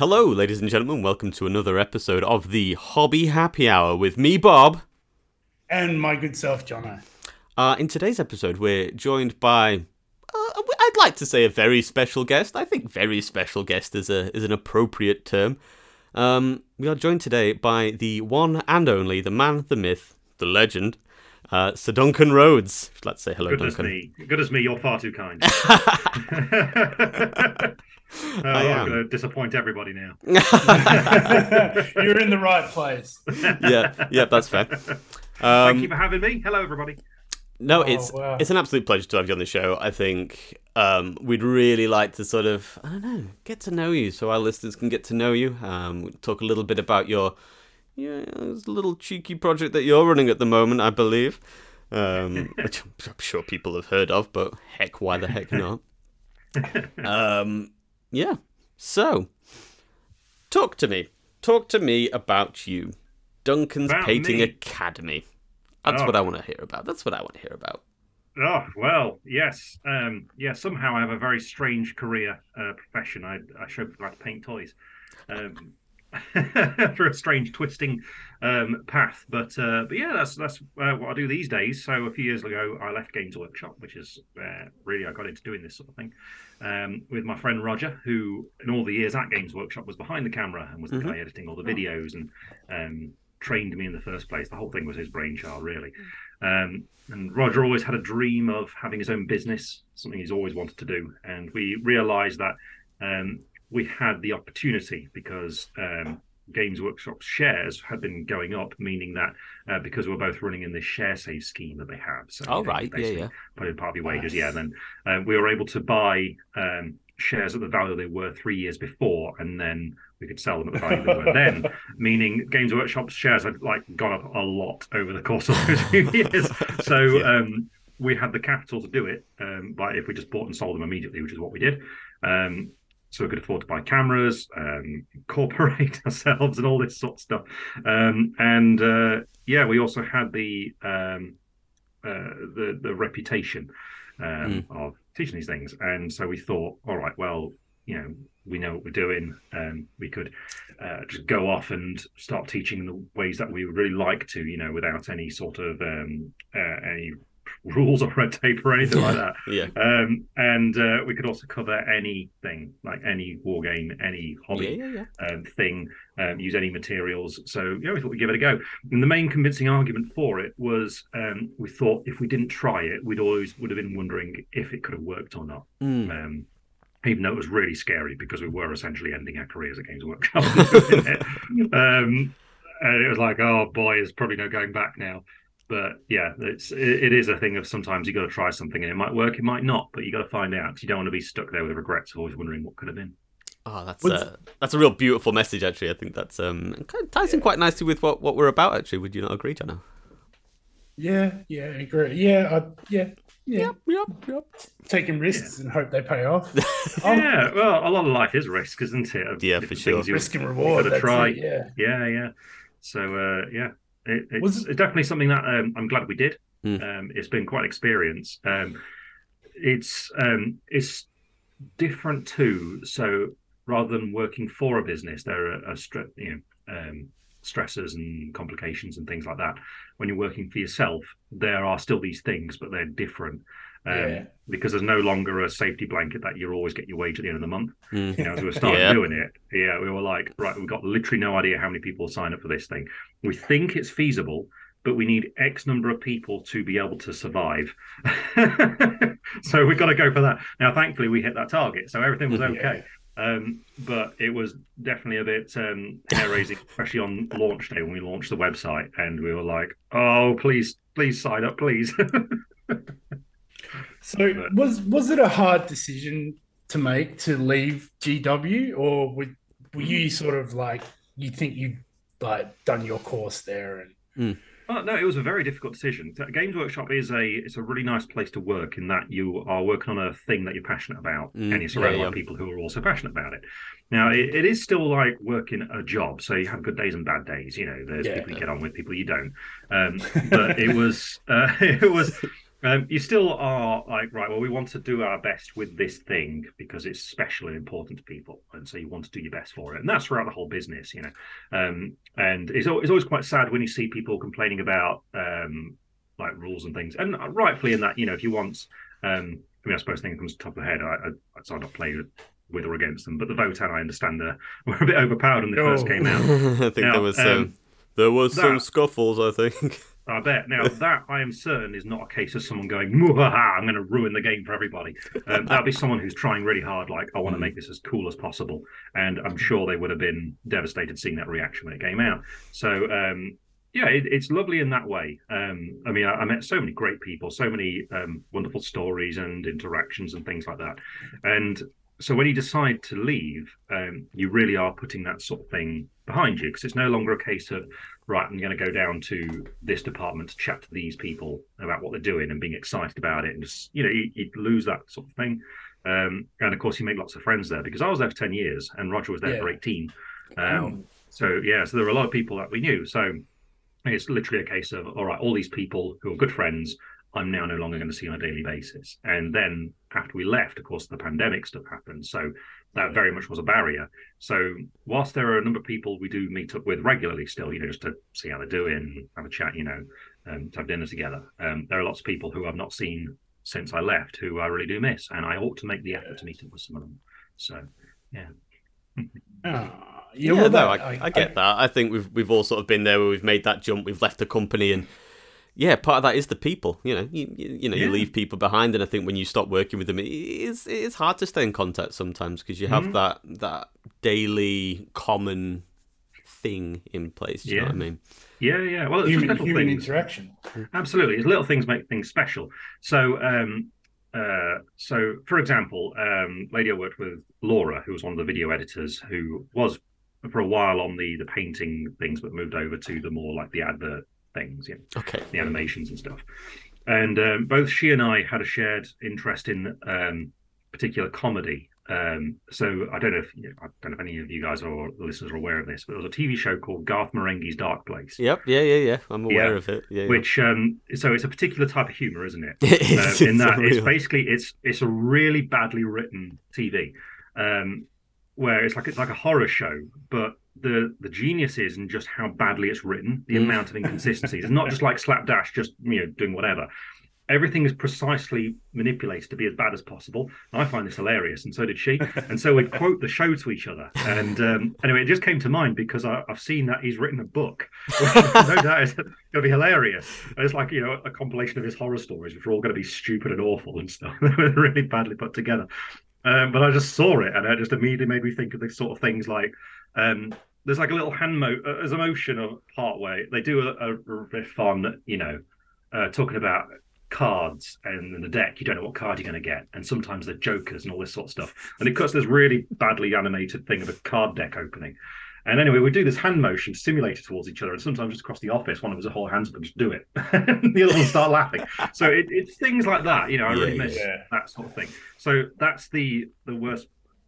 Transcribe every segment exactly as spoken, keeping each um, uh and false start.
Hello, ladies and gentlemen, welcome to another episode of the Hobby Happy Hour with me, Bob. And my good self, Jono. Uh, in today's episode, we're joined by, uh, I'd like to say a very special guest. I think very special guest is a is an appropriate term. Um, we are joined today by the one and only, the man, the myth, the legend, uh, Sir Duncan Rhodes. Let's say hello, good Duncan. Good as me. Good as me, you're far too kind. Uh, I'm going to disappoint everybody now. You're in the right place. Yeah, yeah, that's fair. Um, Thank you for having me. Hello, everybody. No, oh, it's wow. it's an absolute pleasure to have you on the show. I think um, we'd really like to sort of, I don't know, get to know you so our listeners can get to know you. Um, talk a little bit about your yeah, little cheeky project that you're running at the moment, I believe, um, which I'm sure people have heard of, but heck, why the heck not? Um... Yeah. So, talk to me. Talk to me about you. Duncan's about Painting me. Academy. That's oh. what I want to hear about. That's what I want to hear about. Oh, well, yes. Um, yeah, somehow I have a very strange career uh, profession. I, I showed people how to paint toys um, through a strange twisting um, path. But, uh, but yeah, that's that's uh, what I do these days. So a few years ago, I left Games Workshop, which is uh, really I got into doing this sort of thing. Um, with my friend Roger, who in all the years at Games Workshop was behind the camera and was mm-hmm. the guy editing all the videos and um, trained me in the first place. The whole thing was his brainchild, really. Um, and Roger always had a dream of having his own business, something he's always wanted to do. And we realised that um, we had the opportunity because um, Games Workshop's shares had been going up, meaning that uh, because we're both running in this share save scheme that they have. So oh, right. Yeah, yeah. Put in part of your wages. Nice. Yeah. And then uh, we were able to buy um, shares at the value they were three years before, and then we could sell them at the value they were then, meaning Games Workshop's shares had like gone up a lot over the course of those few years. So yeah. um, we had the capital to do it, um, but if we just bought and sold them immediately, which is what we did. Um, So we could afford to buy cameras, um, incorporate ourselves and all this sort of stuff. Um, and, uh, yeah, we also had the um, uh, the, the reputation um, mm. of teaching these things. And so we thought, all right, well, you know, we know what we're doing. Um, we could uh, just go off and start teaching the ways that we would really like to, you know, without any sort of um, uh, any rules or red tape or anything like that. Yeah. Um, and uh, we could also cover anything, like any war game, any hobby yeah, yeah, yeah. Um, thing, um, use any materials. So yeah, we thought we'd give it a go. And the main convincing argument for it was um, we thought if we didn't try it, we'd always would have been wondering if it could have worked or not. Mm. Um, even though it was really scary because we were essentially ending our careers at Games Workshop. um, and it was like, oh boy, there's probably no going back now. But yeah, it's it is a thing of sometimes you got to try something and it might work, it might not, but you got to find out. You don't want to be stuck there with regrets of always wondering what could have been. Oh, that's a, that's a real beautiful message. Actually, I think that's um ties in quite nicely with what, what we're about. Actually, would you not agree, Jono? Yeah, yeah, I agree. Yeah, I, yeah, yeah, yep, yep, yep. Taking risks yeah. and hope they pay off. yeah, well, a lot of life is risk, isn't it? Of yeah, for sure. Risk and reward. Got to try. It, yeah, yeah, yeah. So uh, yeah. It, it's, was it... it's definitely something that um, I'm glad we did. Mm. Um, it's been quite an experience. Um, it's um, it's different too. So rather than working for a business, there are, are stre- you know, um, stressors and complications and things like that. When you're working for yourself, there are still these things, but they're different. Um, yeah. Because there's no longer a safety blanket that you always get your wage at the end of the month. Mm. You know, as we were starting yeah. doing it, yeah, we were like, right, we've got literally no idea how many people sign up for this thing. We think it's feasible, but we need X number of people to be able to survive. So we've got to go for that. Now, thankfully, we hit that target, so everything was okay. Yeah. Um, but it was definitely a bit um, hair-raising, especially on launch day when we launched the website, and we were like, oh, please, please sign up, please. So was was it a hard decision to make to leave G W, or were, were you sort of like you think you like done your course there? And mm. oh, no, it was a very difficult decision. Games Workshop is a it's a really nice place to work in that you are working on a thing that you're passionate about, mm, and you're surrounded yeah, yeah. by people who are also passionate about it. Now it, it is still like working a job, so you have good days and bad days. You know, there's yeah, people you get on with, people you don't. Um, but it was uh, it was. Um, you still are like, right, well, we want to do our best with this thing because it's special and important to people. And so you want to do your best for it. And that's throughout the whole business, you know. Um, and it's, it's always quite sad when you see people complaining about, um, like, rules and things. And rightfully in that, you know, if you want, um, I mean, I suppose things comes to the top of the head. I, I, so I'm not playing with or against them. But the Votan, I understand, uh, were a bit overpowered when they oh. first came out. I think now, there was um, some, there was that, some scuffles, I think. I bet. Now, that, I am certain, is not a case of someone going, "Muhaha, I'm going to ruin the game for everybody." Um, that would be someone who's trying really hard, like, I want to make this as cool as possible. And I'm sure they would have been devastated seeing that reaction when it came out. So, um, yeah, it, it's lovely in that way. Um, I mean, I, I met so many great people, so many um, wonderful stories and interactions and things like that. And so when you decide to leave, um, you really are putting that sort of thing behind you, because it's no longer a case of, right, I'm going to go down to this department to chat to these people about what they're doing and being excited about it. And just, you know, you, you lose that sort of thing. Um, and of course, you make lots of friends there, because I was there for ten years and Roger was there yeah. for eighteen. Um, oh. So, yeah, so there were a lot of people that we knew. So it's literally a case of, all right, all these people who are good friends, I'm now no longer going to see on a daily basis. And then after we left, of course, the pandemic stuff happened. So that very much was a barrier. So whilst there are a number of people we do meet up with regularly still, you know, just to see how they're doing, have a chat, you know, um, to have dinner together. Um, there are lots of people who I've not seen since I left who I really do miss. And I ought to make the effort to meet up with some of them. So, yeah. oh. Yeah, yeah well, no, I, I, I get I, that. I think we've we've all sort of been there where we've made that jump. We've left the company, and yeah, part of that is the people. You know, you you, you know, yeah. you leave people behind, and I think when you stop working with them, it is it is hard to stay in contact sometimes, because you have mm-hmm. that that daily common thing in place. Do you yeah. know what I mean? Yeah, yeah. Well, it's human, just little human things. Interaction. Absolutely, it's little things make things special. So. um Uh, so, for example, um, lady I worked with, Laura, who was one of the video editors, who was for a while on the, the painting things, but moved over to the more like the advert things, you know, okay. the animations and stuff. And um, both she and I had a shared interest in um, particular comedy. Um, so I don't know if you know, I don't know if any of you guys or listeners are aware of this, but there was a T V show called Garth Marenghi's Dark Place. Yep, yeah, yeah, yeah. I'm aware yeah. of it. Yeah, Which yeah. um, so it's a particular type of humour, isn't it? It is. Um, in that it's, it's basically it's it's a really badly written T V, um, where it's like it's like a horror show, but the the genius is in just how badly it's written, the mm. amount of inconsistencies. It's not just like slapdash, just you know doing whatever. Everything is precisely manipulated to be as bad as possible. And I find this hilarious, and so did she. And so we'd quote the show to each other. And um, anyway, it just came to mind because I, I've seen that he's written a book. No doubt it's going to be hilarious. And it's like, you know, a compilation of his horror stories, which are all going to be stupid and awful and stuff. They're really badly put together. Um, but I just saw it, and it just immediately made me think of the sort of things like... Um, there's like a little hand mo- as a motion of part way. They do a, a riff on, you know, uh, talking about... cards and in the deck you don't know what card you're going to get, and sometimes they're jokers and all this sort of stuff, and it cuts this really badly animated thing of a card deck opening. And anyway, we do this hand motion simulated towards each other, and sometimes just across the office one of us will hold hands up and just do it and the other one will start laughing. So it, it's things like that, you know. I yeah, really miss yeah. that sort of thing. So that's the the worst,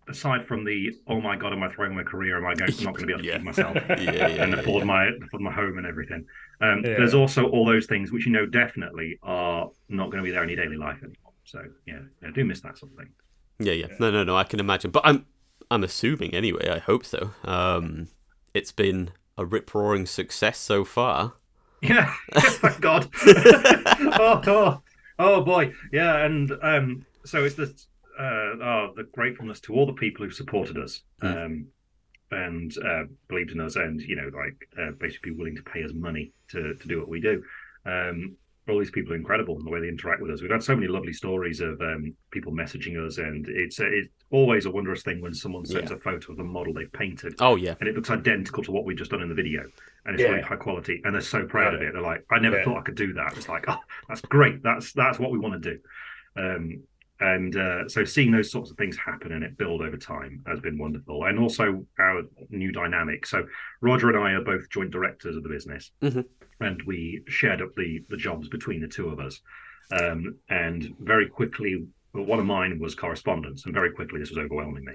aside from the oh my god, am I throwing my career, am I going I'm not going to be able to yeah. feed myself yeah, yeah, and afford yeah. my afford my home and everything. Um, yeah. There's also all those things which you know definitely are not going to be there in your daily life anymore. So yeah, I do miss that sort of thing. Yeah, yeah, yeah. No, no, no. I can imagine, but I'm, I'm assuming anyway. I hope so. Um, it's been a rip roaring success so far. Yeah. Thank God. oh, oh, oh boy. Yeah, and um, so it's the uh, oh, the gratefulness to all the people who supported us. Mm. Um, and uh, believed in us, and you know, like uh, basically willing to pay us money to, to do what we do. Um, all these people are incredible in the way they interact with us. We've had so many lovely stories of um, people messaging us, and it's it's always a wondrous thing when someone sends yeah. a photo of the model they've painted. Oh yeah, and it looks identical to what we've just done in the video, and it's yeah. really high quality, and they're so proud yeah. of it. They're like, I never yeah. thought I could do that. It's like, oh, that's great. That's that's what we want to do. Um, And uh, so seeing those sorts of things happen and it build over time has been wonderful. And also our new dynamic. So Roger and I are both joint directors of the business, mm-hmm. and we shared up the, the jobs between the two of us. Um, and very quickly, well, one of mine was correspondence, and very quickly this was overwhelming me.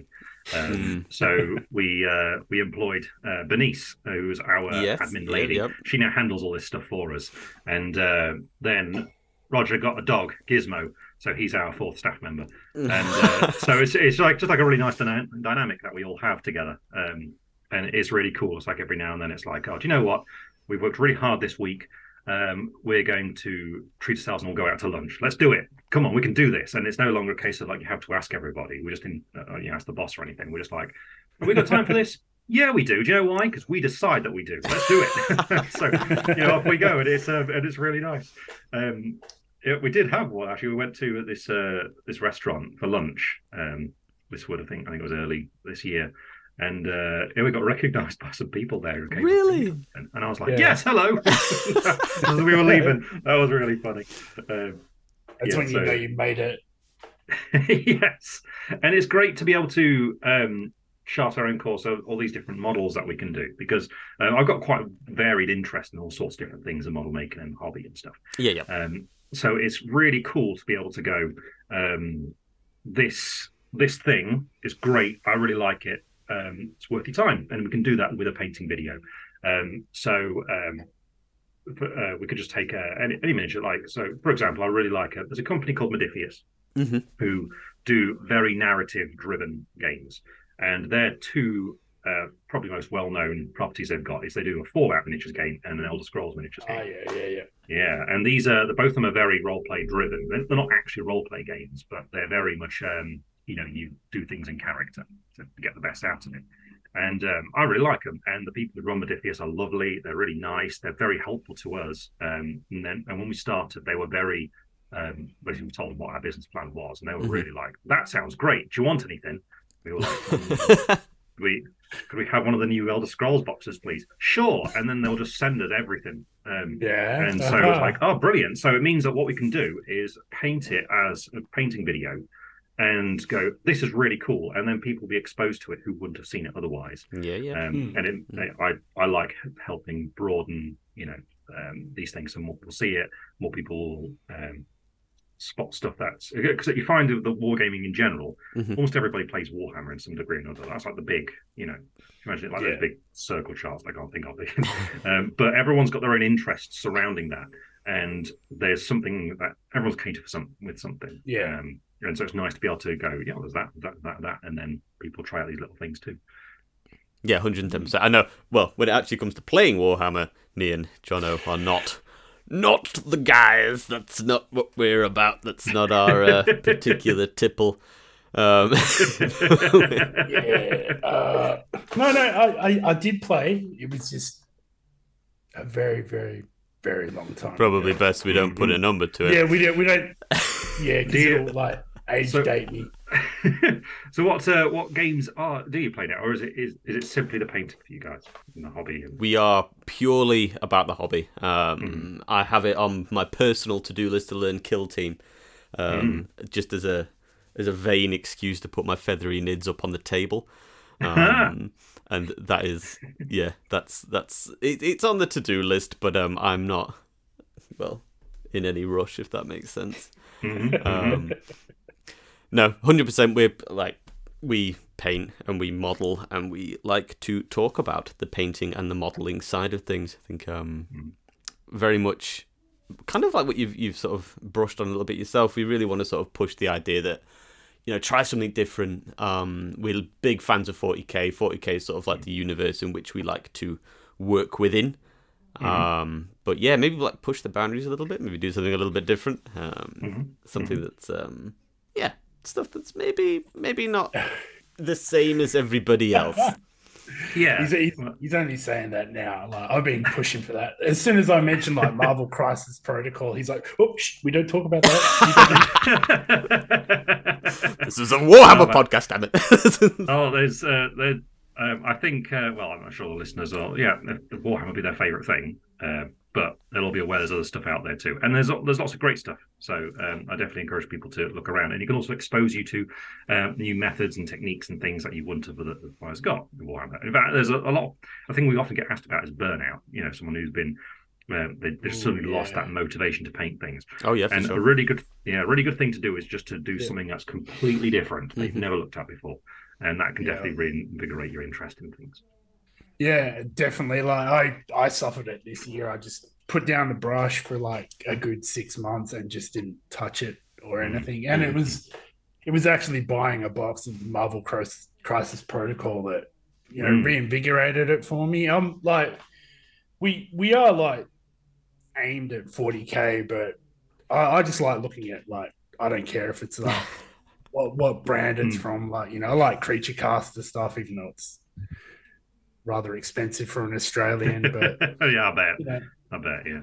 Um, so we uh, we employed uh, Bernice, who's our yes, admin lady. Yep, yep. She now handles all this stuff for us. And uh, then... Roger got a dog, Gizmo, so he's our fourth staff member, and uh, so it's it's like just like a really nice dyna- dynamic that we all have together, um, and it's really cool. It's like every now and then it's like, oh, do you know what? We've worked really hard this week. Um, we're going to treat ourselves and all go out to lunch. Let's do it. Come on, we can do this. And it's no longer a case of like you have to ask everybody. We just didn't uh, you know, ask the boss or anything. We're just like, have we got time for this? Yeah, we do. Do you know why? Because we decide that we do. Let's do it. So you know, off we go, and it's uh, and it's really nice. Um, it, we did have one actually. We went to this uh, this restaurant for lunch. Um, this would I think I think it was early this year. And uh, yeah, we got recognised by some people there. Who came really? And, and I was like, yeah. yes, hello. As we were leaving. That was really funny. Um, That's yeah, when so... you know you made it. Yes. And it's great to be able to um, chart our own course of all these different models that we can do, because um, I've got quite a varied interest in all sorts of different things in model making and hobby and stuff. Yeah, yeah. Um, so it's really cool to be able to go, um, this this thing is great. I really like it. Um, it's worth your time, and we can do that with a painting video. Um, so um, uh, we could just take a, any, any miniature. Like, so for example, I really like a, there's a company called Modiphius mm-hmm. who do very narrative-driven games, and their two uh, probably most well-known properties they've got is they do a Fallout miniatures game and an Elder Scrolls miniatures game. Oh, yeah, yeah, yeah, yeah. And these are the, both of them are very role-play driven. They're, they're not actually role-play games, but they're very much. Um, you know, you do things in character to get the best out of it. And um, I really like them. And the people who run Modiphius are lovely. They're really nice. They're very helpful to us. Um, and then, and when we started, they were very, um, basically we told them what our business plan was. And they were mm-hmm. really like, that sounds great. Do you want anything? We were like, could we, could we have one of the new Elder Scrolls boxes, please? Sure. And then they'll just send us everything. Um, yeah. And so uh-huh. it's like, oh, brilliant. So it means that what we can do is paint it as a painting video and go, this is really cool, and then people will be exposed to it who wouldn't have seen it otherwise. Yeah, yeah. Um, mm. And it, mm. I, I like helping broaden, you know, um, these things, and more people see it, more people um, spot stuff that's because you find that the wargaming in general, mm-hmm. almost everybody plays Warhammer in some degree or another. That's like the big, you know, imagine it like yeah. those big circle charts. I can't think of it. um, but everyone's got their own interests surrounding that, and there's something that everyone's catered for some with something. Yeah. Um, And so it's nice to be able to go, yeah, there's that, that, that, that, and then people try out these little things too. Yeah, one hundred ten percent. I know, well, when it actually comes to playing Warhammer, me and Jono are not not the guys. That's not what we're about. That's not our uh, particular tipple. Um... yeah. Uh, no, no, I, I, I did play. It was just a very, very... very long time. Probably yeah. best we don't put a number to it. Yeah, we don't. We don't. Yeah, because do it'll like age so, date me. So what? Uh, what games are do you play now, or is it is, is it simply the painting for you guys and the hobby? And... We are purely about the hobby. Um, mm. I have it on my personal to-do list to learn Kill Team, um, mm. just as a as a vain excuse to put my feathery nids up on the table. Um, and that is, yeah, that's that's it, it's on the to-do list, but um, I'm not, well, in any rush, if that makes sense. um, no, one hundred percent. We're like we paint and we model, and we like to talk about the painting and the modeling side of things. I think um, very much, kind of like what you've you've sort of brushed on a little bit yourself. We really want to sort of push the idea that. You know, try something different. Um, we're big fans of forty K. forty K is sort of like the universe in which we like to work within. Mm-hmm. Um, but yeah, maybe like push the boundaries a little bit. Maybe do something a little bit different. Um, mm-hmm. Something that's um, yeah, stuff that's maybe maybe not the same as everybody else. Yeah, he's, he's, he's only saying that now. Like, I've been pushing for that. As soon as I mention like Marvel Crisis Protocol, he's like, "Oh, shh, we don't talk about that." This is a Warhammer oh, podcast, damn it! oh, there's, uh, there, um, I think. Uh, well, I'm not sure the listeners are. Yeah, Warhammer will be their favourite thing, uh, but they'll be aware there's other stuff out there too, and there's there's lots of great stuff. So um, I definitely encourage people to look around, and it can also expose you to uh, new methods and techniques and things that you wouldn't have otherwise got in Warhammer. In fact, there's a, a lot. I think we often get asked about is burnout. You know, someone who's been Uh, they they suddenly yeah. lost that motivation to paint things. Oh yeah, and sure. a really good, yeah, really good thing to do is just to do yeah. something that's completely different mm-hmm. they've never looked at before, and that can yeah. definitely reinvigorate your interest in things. Yeah, definitely. Like I, I suffered it this year. I just put down the brush for like a good six months and just didn't touch it or anything. And it was it was actually buying a box of Marvel Crisis Protocol that, you know, mm. reinvigorated it for me. I'm like, we we are like aimed at forty K, but I, I just like looking at, like, I don't care if it's like what, what brand it's mm. from. Like, you know, I like creature caster stuff, even though it's rather expensive for an Australian. But yeah, I bet. You know, I bet, yeah.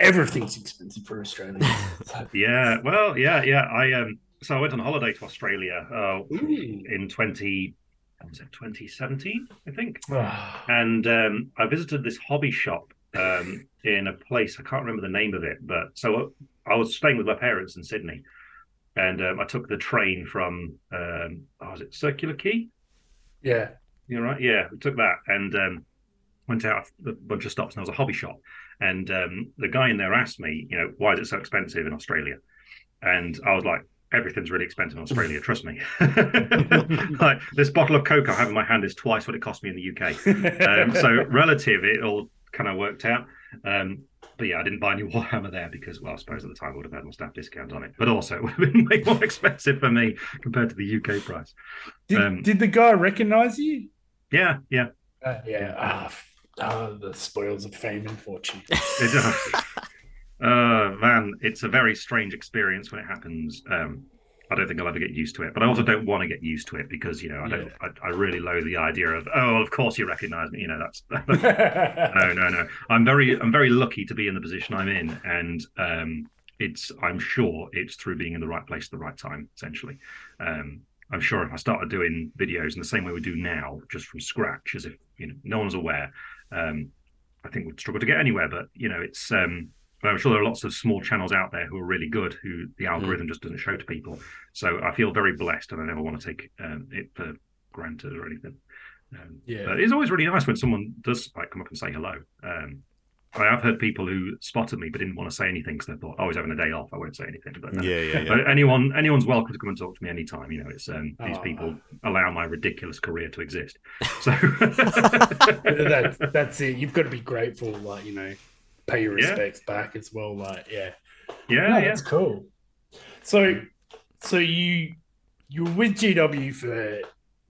Everything's expensive for Australians. So. yeah, well, yeah, yeah. I um, so I went on holiday to Australia uh, in twenty, what was it, twenty seventeen, I think. Oh. And um, I visited this hobby shop um, in a place, I can't remember the name of it, but so I was staying with my parents in Sydney, and um, I took the train from, um, oh, was it Circular Quay? Yeah. You're right, yeah, I took that and um, went out a bunch of stops, and there was a hobby shop. And um, the guy in there asked me, you know, why is it so expensive in Australia? And I was like, everything's really expensive in Australia, trust me. Like, this bottle of Coke I have in my hand is twice what it cost me in the U K. Um, so relative, it all kind of worked out. Um, but yeah, I didn't buy any Warhammer there because, well, I suppose at the time I would have had my staff discount on it. But also, it would have been way more expensive for me compared to the U K price. Did, um, did the guy recognise you? Yeah, yeah. Uh, yeah, ah, oh. Oh, the spoils of fame and fortune. uh, man, it's a very strange experience when it happens. Um, I don't think I'll ever get used to it, but I also don't want to get used to it because, you know, I don't. Yeah. I, I really loathe the idea of, oh, of course you recognise me. You know, that's no, no, no. I'm very, I'm very lucky to be in the position I'm in, and um, it's. I'm sure it's through being in the right place at the right time. Essentially, um, I'm sure if I started doing videos in the same way we do now, just from scratch, as if you know, no one's aware. Um, I think we'd struggle to get anywhere, but you know, it's. Um, I'm sure there are lots of small channels out there who are really good, who the algorithm mm. just doesn't show to people. So I feel very blessed, and I never want to take um, it for granted or anything. Um, yeah, but it's always really nice when someone does like come up and say hello. Um, I have heard people who spotted me but didn't want to say anything because they thought, "Oh, he's having a day off. I won't say anything." But no. yeah, yeah, yeah. But anyone, anyone's welcome to come and talk to me anytime. You know, it's um, these oh. people allow my ridiculous career to exist. So that, that's it. You've got to be grateful, like you know, pay your respects yeah. back as well. Like yeah, yeah, no, yeah. That's cool. So, so you you were with G W for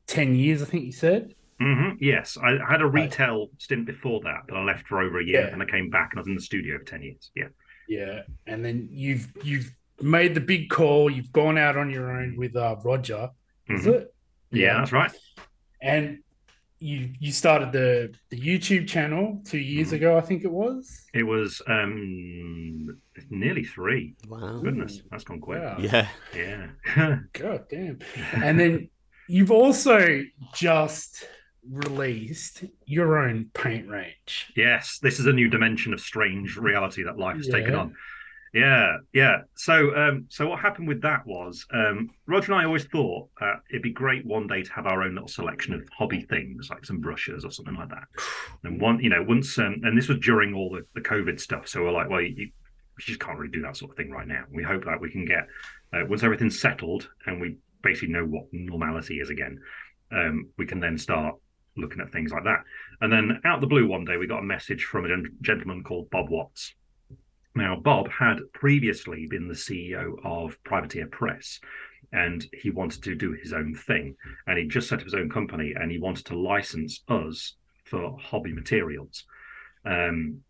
ten years, I think you said. Mm-hmm. Yes, I had a retail right. stint before that, but I left for over a year, yeah. and I came back, and I was in the studio for ten years. Yeah, yeah, and then you've you've made the big call. You've gone out on your own with uh, Roger, is mm-hmm. it? Yeah, yeah, that's right. And you you started the, the YouTube channel two years mm-hmm. ago, I think it was. It was um, nearly three. Wow, goodness, that's gone quick. Wow. Yeah, yeah. God damn. And then you've also just released your own paint range. Yes, this is a new dimension of strange reality that life has yeah. taken on. Yeah, yeah. So, um, so what happened with that was um, Roger and I always thought uh, it'd be great one day to have our own little selection of hobby things, like some brushes or something like that. And one, you know, once, um, and this was during all the, the COVID stuff. So we're like, well, you, we just can't really do that sort of thing right now. We hope that we can get uh, once everything's settled and we basically know what normality is again. Um, we can then start looking at things like that. And then out of the blue one day, we got a message from a gen- gentleman called Bob Watts. Now, Bob had previously been the C E O of Privateer Press, and he wanted to do his own thing. And he just set up his own company, and he wanted to license us for hobby materials um,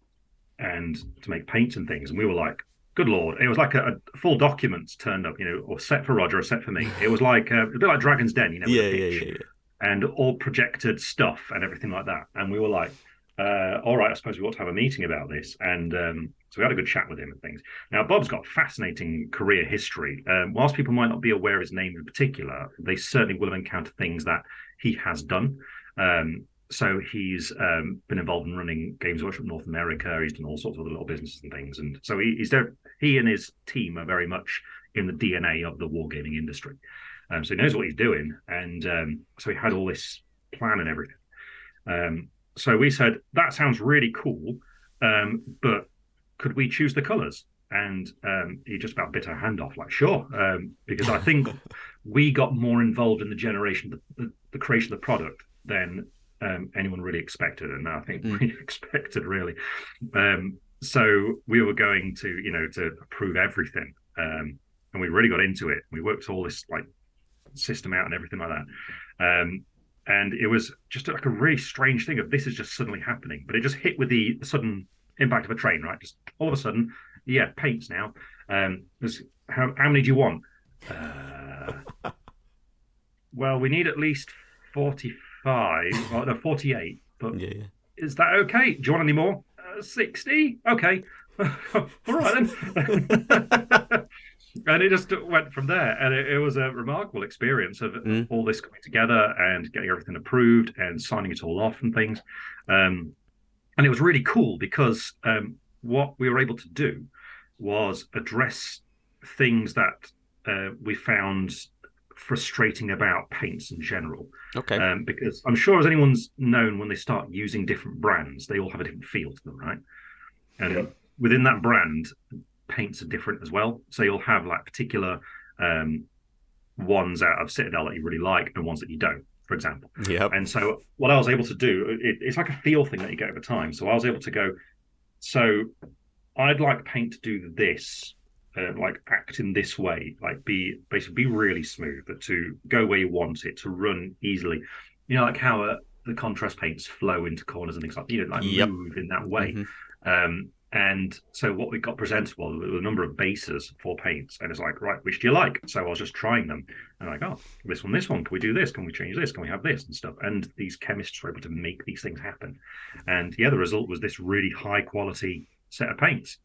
and to make paints and things. And we were like, good Lord. It was like a, a full documents turned up, you know, or set for Roger or set for me. It was like uh, a bit like Dragon's Den, you know, yeah, yeah, yeah, yeah. and all projected stuff and everything like that. And we were like, uh, all right, I suppose we ought to have a meeting about this. And um, so we had a good chat with him and things. Now, Bob's got a fascinating career history. Um, whilst people might not be aware of his name in particular, they certainly will have encountered things that he has done. Um, So he's um, been involved in running Games Workshop North America. He's done all sorts of other little businesses and things. And so he, he's there. He and his team are very much in the D N A of the wargaming industry. Um, so he knows what he's doing. And um, so he had all this plan and everything. Um, so we said, that sounds really cool, um, but could we choose the colours? And um, he just about bit her hand off, like, sure, um, because I think we got more involved in the generation, the, the creation of the product than... Um, anyone really expected, and I think we expected really. Um, so we were going to, you know, to approve everything. Um, and we really got into it. We worked all this like system out and everything like that. Um, and it was just like a really strange thing of this is just suddenly happening, but it just hit with the sudden impact of a train, right? Just all of a sudden, yeah, paints now. Um, there's how, how many do you want? Uh, well, we need at least forty-five, or no, forty-eight. But yeah, yeah. Is that okay? Do you want any more? Uh, sixty? Okay. All right then. And it just went from there, and it, it was a remarkable experience of mm. all this coming together and getting everything approved and signing it all off and things. Um, and it was really cool because um, what we were able to do was address things that uh, we found frustrating about paints in general. Okay. Um, because I'm sure as anyone's known, when they start using different brands, they all have a different feel to them, right? And yeah. within that brand, paints are different as well, so you'll have like particular um ones out of Citadel that you really like and ones that you don't, for example. Yeah. And so what I was able to do, it, it's like a feel thing that you get over time. So I was able to go, so I'd like paint to do this, uh, like act in this way, like be basically be really smooth, but to go where you want it, to run easily, you know, like how uh, the contrast paints flow into corners and things like, you know, like yep. move in that way. Mm-hmm. um And so what we got presented was a number of bases for paints. And it's like, right, which do you like? So I was just trying them. And like, oh, this one, this one. Can we do this? Can we change this? Can we have this and stuff? And these chemists were able to make these things happen. And yeah, the result was this really high-quality set of paints.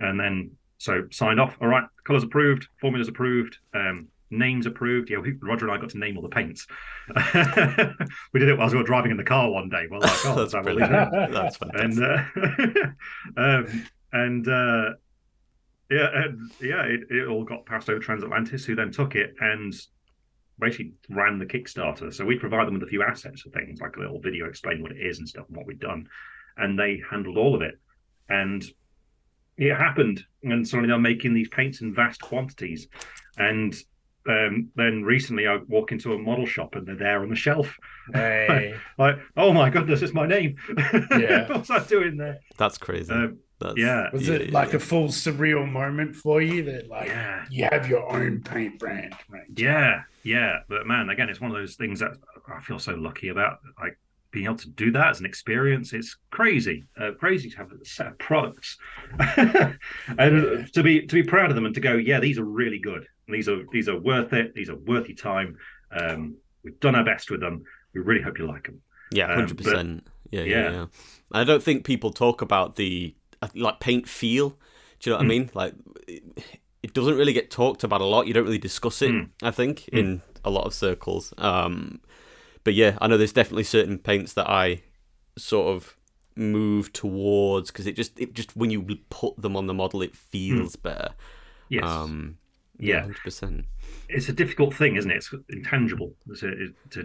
And then, so signed off. All right, colours approved, formulas approved, um, names approved. Yeah, we, Roger and I got to name all the paints. We did it while we were driving in the car one day. Well, like, oh, that's brilliant. That's fantastic. And uh, um, and uh, yeah, and, yeah, it, it all got passed over Transatlantis, who then took it and basically ran the Kickstarter. So we provide them with a few assets of things, like a little video explaining what it is and stuff, and what we've done, and they handled all of it. And it happened, and suddenly they're making these paints in vast quantities, and Um, then recently I walk into a model shop and they're there on the shelf. Hey. Like, oh my goodness, it's my name. Yeah. What's I doing there? That's crazy. Um, That's, yeah. Was yeah, it yeah, like yeah. a full surreal moment for you that like yeah. you have your own paint brand? Right? Yeah, yeah. But man, again, it's one of those things that I feel so lucky about, like being able to do that as an experience. It's crazy, uh, crazy to have a set of products and yeah. to be to be proud of them and to go, yeah, these are really good. These are these are worth it. These are worth your time. Um, we've done our best with them. We really hope you like them. Yeah, hundred um, percent. Yeah, yeah, yeah. I don't think people talk about the like paint feel. Do you know what mm. I mean? Like, it doesn't really get talked about a lot. You don't really discuss it. Mm. I think mm. in a lot of circles. Um, but yeah, I know there's definitely certain paints that I sort of move towards because it just it just when you put them on the model, it feels mm. better. Yes. Um, Yeah, one hundred percent. It's a difficult thing, isn't it? It's intangible it's a, it, to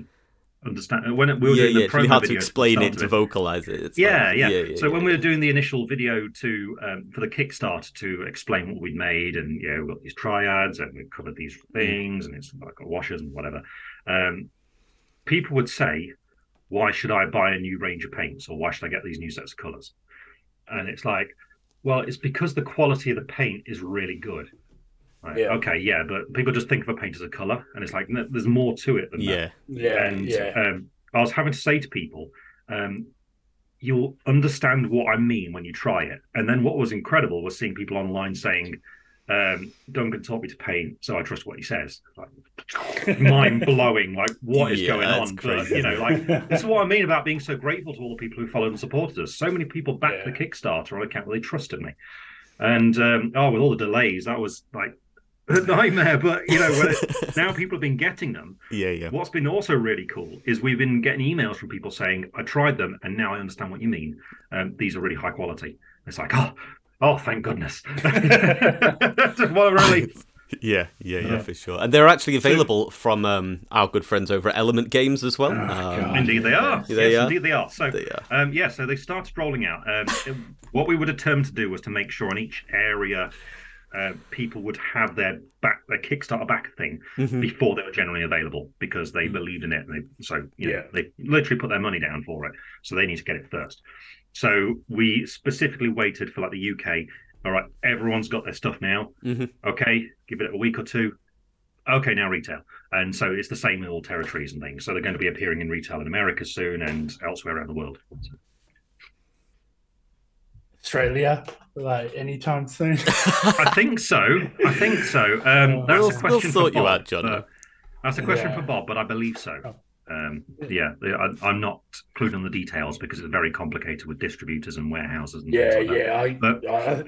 understand. When it, we were yeah, doing yeah, the promo it's really hard video, to explain it, to vocalize it. It's yeah, like, yeah, yeah. So yeah, when yeah. we were doing the initial video to um, for the Kickstarter to explain what we made, and yeah, you know, we've got these triads and we've covered these things, and it's like washers and whatever. Um, people would say, "Why should I buy a new range of paints, or why should I get these new sets of colors?" And it's like, well, it's because the quality of the paint is really good. Like, yeah. Okay, yeah, but people just think of a paint as a colour, and it's like, no, there's more to it than yeah. that. Yeah, and yeah. Um, I was having to say to people, um, you'll understand what I mean when you try it. And then what was incredible was seeing people online saying, um, Duncan taught me to paint, so I trust what he says. Like, mind-blowing, like, what is yeah, going on? But, you know, like, this is what I mean about being so grateful to all the people who followed and supported us. So many people backed yeah. the Kickstarter on account where they trusted me. And, um, oh, with all the delays, that was, like, a nightmare, but you know, when it, now people have been getting them. Yeah, yeah. What's been also really cool is we've been getting emails from people saying, "I tried them, and now I understand what you mean. Um, these are really high quality." And it's like, oh, oh, thank goodness. What a relief. Yeah, yeah, yeah, uh, for sure. And they're actually available from um, our good friends over at Element Games as well. Oh, um, indeed they are. Yes, they yes, are. Indeed they are. So, they are. Um, yeah, so they started rolling out. Um, what we were determined to do was to make sure in each area uh, people would have their back, their Kickstarter back thing mm-hmm. before they were generally available because they believed in it. And they, so you yeah. know, they literally put their money down for it. So they need to get it first. So we specifically waited for like the U K. All right, everyone's got their stuff now. Mm-hmm. Okay, give it a week or two. Okay, now retail. And so it's the same in all territories and things. So they're going to be appearing in retail in America soon and elsewhere around the world. Australia, like anytime soon. I think so. I think so. Um, that's we'll, a question we'll for Bob. You out, John. Uh, that's a question yeah. for Bob, but I believe so. Um, yeah, I, I'm not clued on the details because it's very complicated with distributors and warehouses and yeah, things like yeah. that. But, I, I,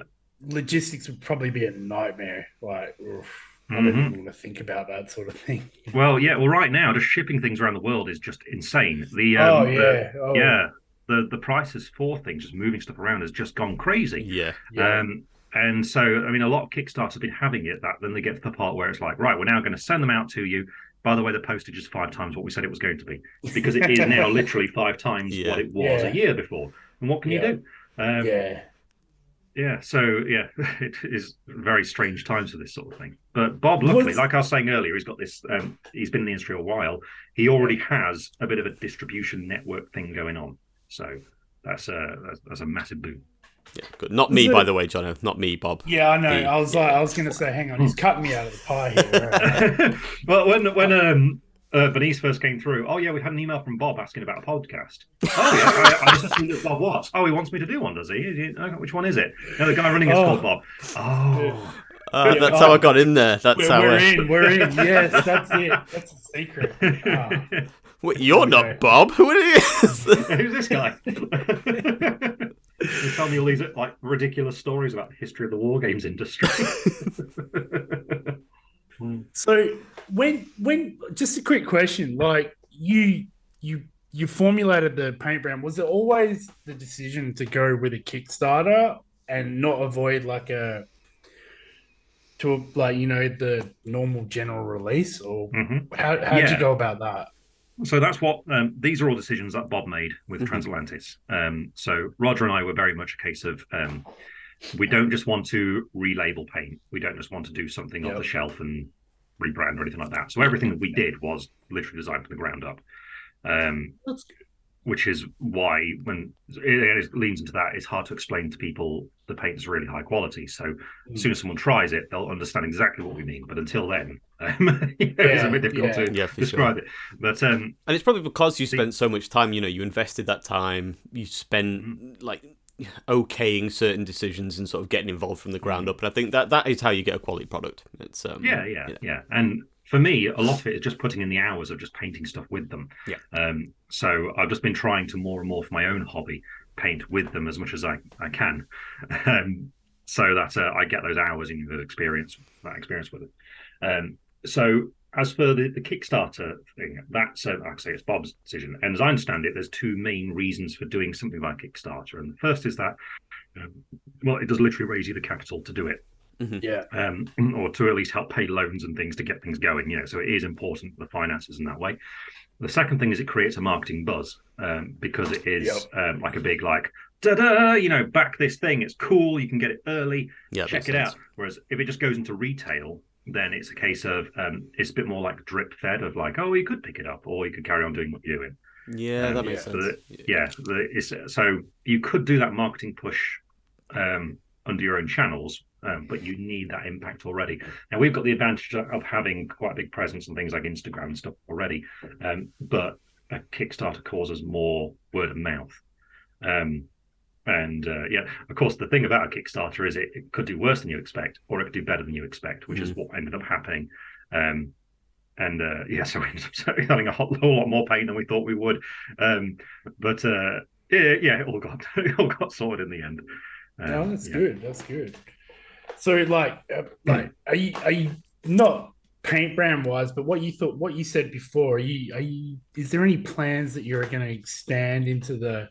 logistics would probably be a nightmare. Like, oof. I don't mm-hmm. even want to think about that sort of thing. Well, yeah. Well, right now, just shipping things around the world is just insane. The um, oh yeah, the, oh. yeah. The the prices for things, just moving stuff around, has just gone crazy. Yeah. yeah. Um, and so, I mean, a lot of Kickstarters have been having it. That then they get to the part where it's like, right, we're now going to send them out to you. By the way, the postage is five times what we said it was going to be because it is now literally five times yeah. what it was yeah. a year before. And what can yeah. you do? Um, yeah. Yeah, so yeah, it is very strange times for this sort of thing. But Bob, luckily, What's... like I was saying earlier, he's got this. Um, he's been in the industry a while. He already has a bit of a distribution network thing going on. So that's a that's, that's a massive boom. Yeah, good. Not me, it... by the way, Jono. Not me, Bob. Yeah, I know. The... I was like, I was going to say, hang on, he's cutting me out of the pie here. Right? Well, when when um. Uh, Bernice first came through. Oh, yeah, we had an email from Bob asking about a podcast. Oh, yeah, I, I just assumed it's Bob Watts. Oh, he wants me to do one, does he? Which one is it? No, the guy running it's oh. called Bob. Oh. Uh, that's how I got in there. That's we're, how we're I... in. We're in. Yes, that's it. That's a secret. Oh. Wait, you're anyway. Not Bob. Who is this? Who's this guy? He's telling me all these like ridiculous stories about the history of the war games industry. So when when just a quick question, like you you you formulated the paint brand, was it always the decision to go with a Kickstarter and not avoid like a to a, like you know the normal general release, or mm-hmm. how how'd yeah. you go about that? So that's what um, these are all decisions that Bob made with mm-hmm. Transatlantis. Um, so Roger and I were very much a case of. Um, We don't just want to relabel paint. We don't just want to do something yep. off the shelf and rebrand or anything like that. So everything that we did was literally designed from the ground up, um, That's good. Which is why when it, it leans into that, it's hard to explain to people the paint is really high quality. So mm. as soon as someone tries it, they'll understand exactly what we mean. But until then, um, yeah, it's a bit difficult yeah. to yeah, describe sure. it. But um, and it's probably because you the, spent so much time. You know, you invested that time. You spent mm-hmm. like. okaying certain decisions and sort of getting involved from the ground up, and I think that that is how you get a quality product. It's um, yeah, yeah, yeah, yeah. And for me, a lot of it is just putting in the hours of just painting stuff with them. Yeah. Um. So I've just been trying to more and more for my own hobby paint with them as much as I I can, um, so that uh, I get those hours in the experience that experience with it. Um. So as for the, the Kickstarter thing, that's, uh, like I say, it's Bob's decision. And as I understand it, there's two main reasons for doing something like Kickstarter. And the first is that, um, well, it does literally raise you the capital to do it. Mm-hmm. Yeah. Um, or to at least help pay loans and things to get things going. You know, so it is important, the finances in that way. The second thing is it creates a marketing buzz um, because it is yep. um, like a big, like, da-da, you know, back this thing. It's cool. You can get it early. Yeah, check it out. Whereas if it just goes into retail, then it's a case of um, it's a bit more like drip fed of like, oh, you could pick it up or you could carry on doing what you're doing. Yeah, um, that makes yeah. sense. So that, yeah, so, that it's, so you could do that marketing push um, under your own channels, um, but you need that impact already. Now, we've got the advantage of having quite a big presence on things like Instagram and stuff already, um, but a Kickstarter causes more word of mouth. Um, And uh, yeah, of course, the thing about a Kickstarter is it, it could do worse than you expect, or it could do better than you expect, which mm. is what ended up happening. Um, and uh, yeah, so we ended up having a whole, whole lot more paint than we thought we would. Um, but uh, it, yeah, it all got it all got sorted in the end. Uh, oh, that's yeah. good. That's good. So, like, uh, like, are you are you not paint brand wise? But what you thought, what you said before, are you are you? Is there any plans that you're going to expand into the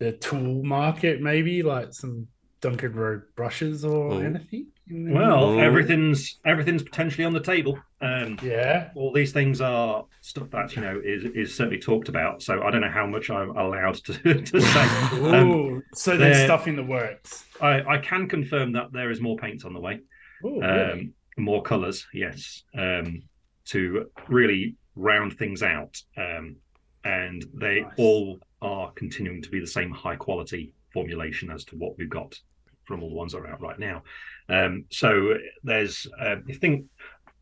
the tool market, maybe like some Duncan Rhodes brushes or Ooh. anything? Well, Ooh. everything's everything's potentially on the table. Um, yeah, all these things are stuff that you know is is certainly talked about. So I don't know how much I'm allowed to, to say. Ooh. Um, so there's stuff in the works. I, I can confirm that there is more paint on the way. Ooh, really? Um, more colours, yes, um, to really round things out. Um, and they nice. all are continuing to be the same high quality formulation as to what we've got from all the ones that are out right now. Um, so there's, uh, I think,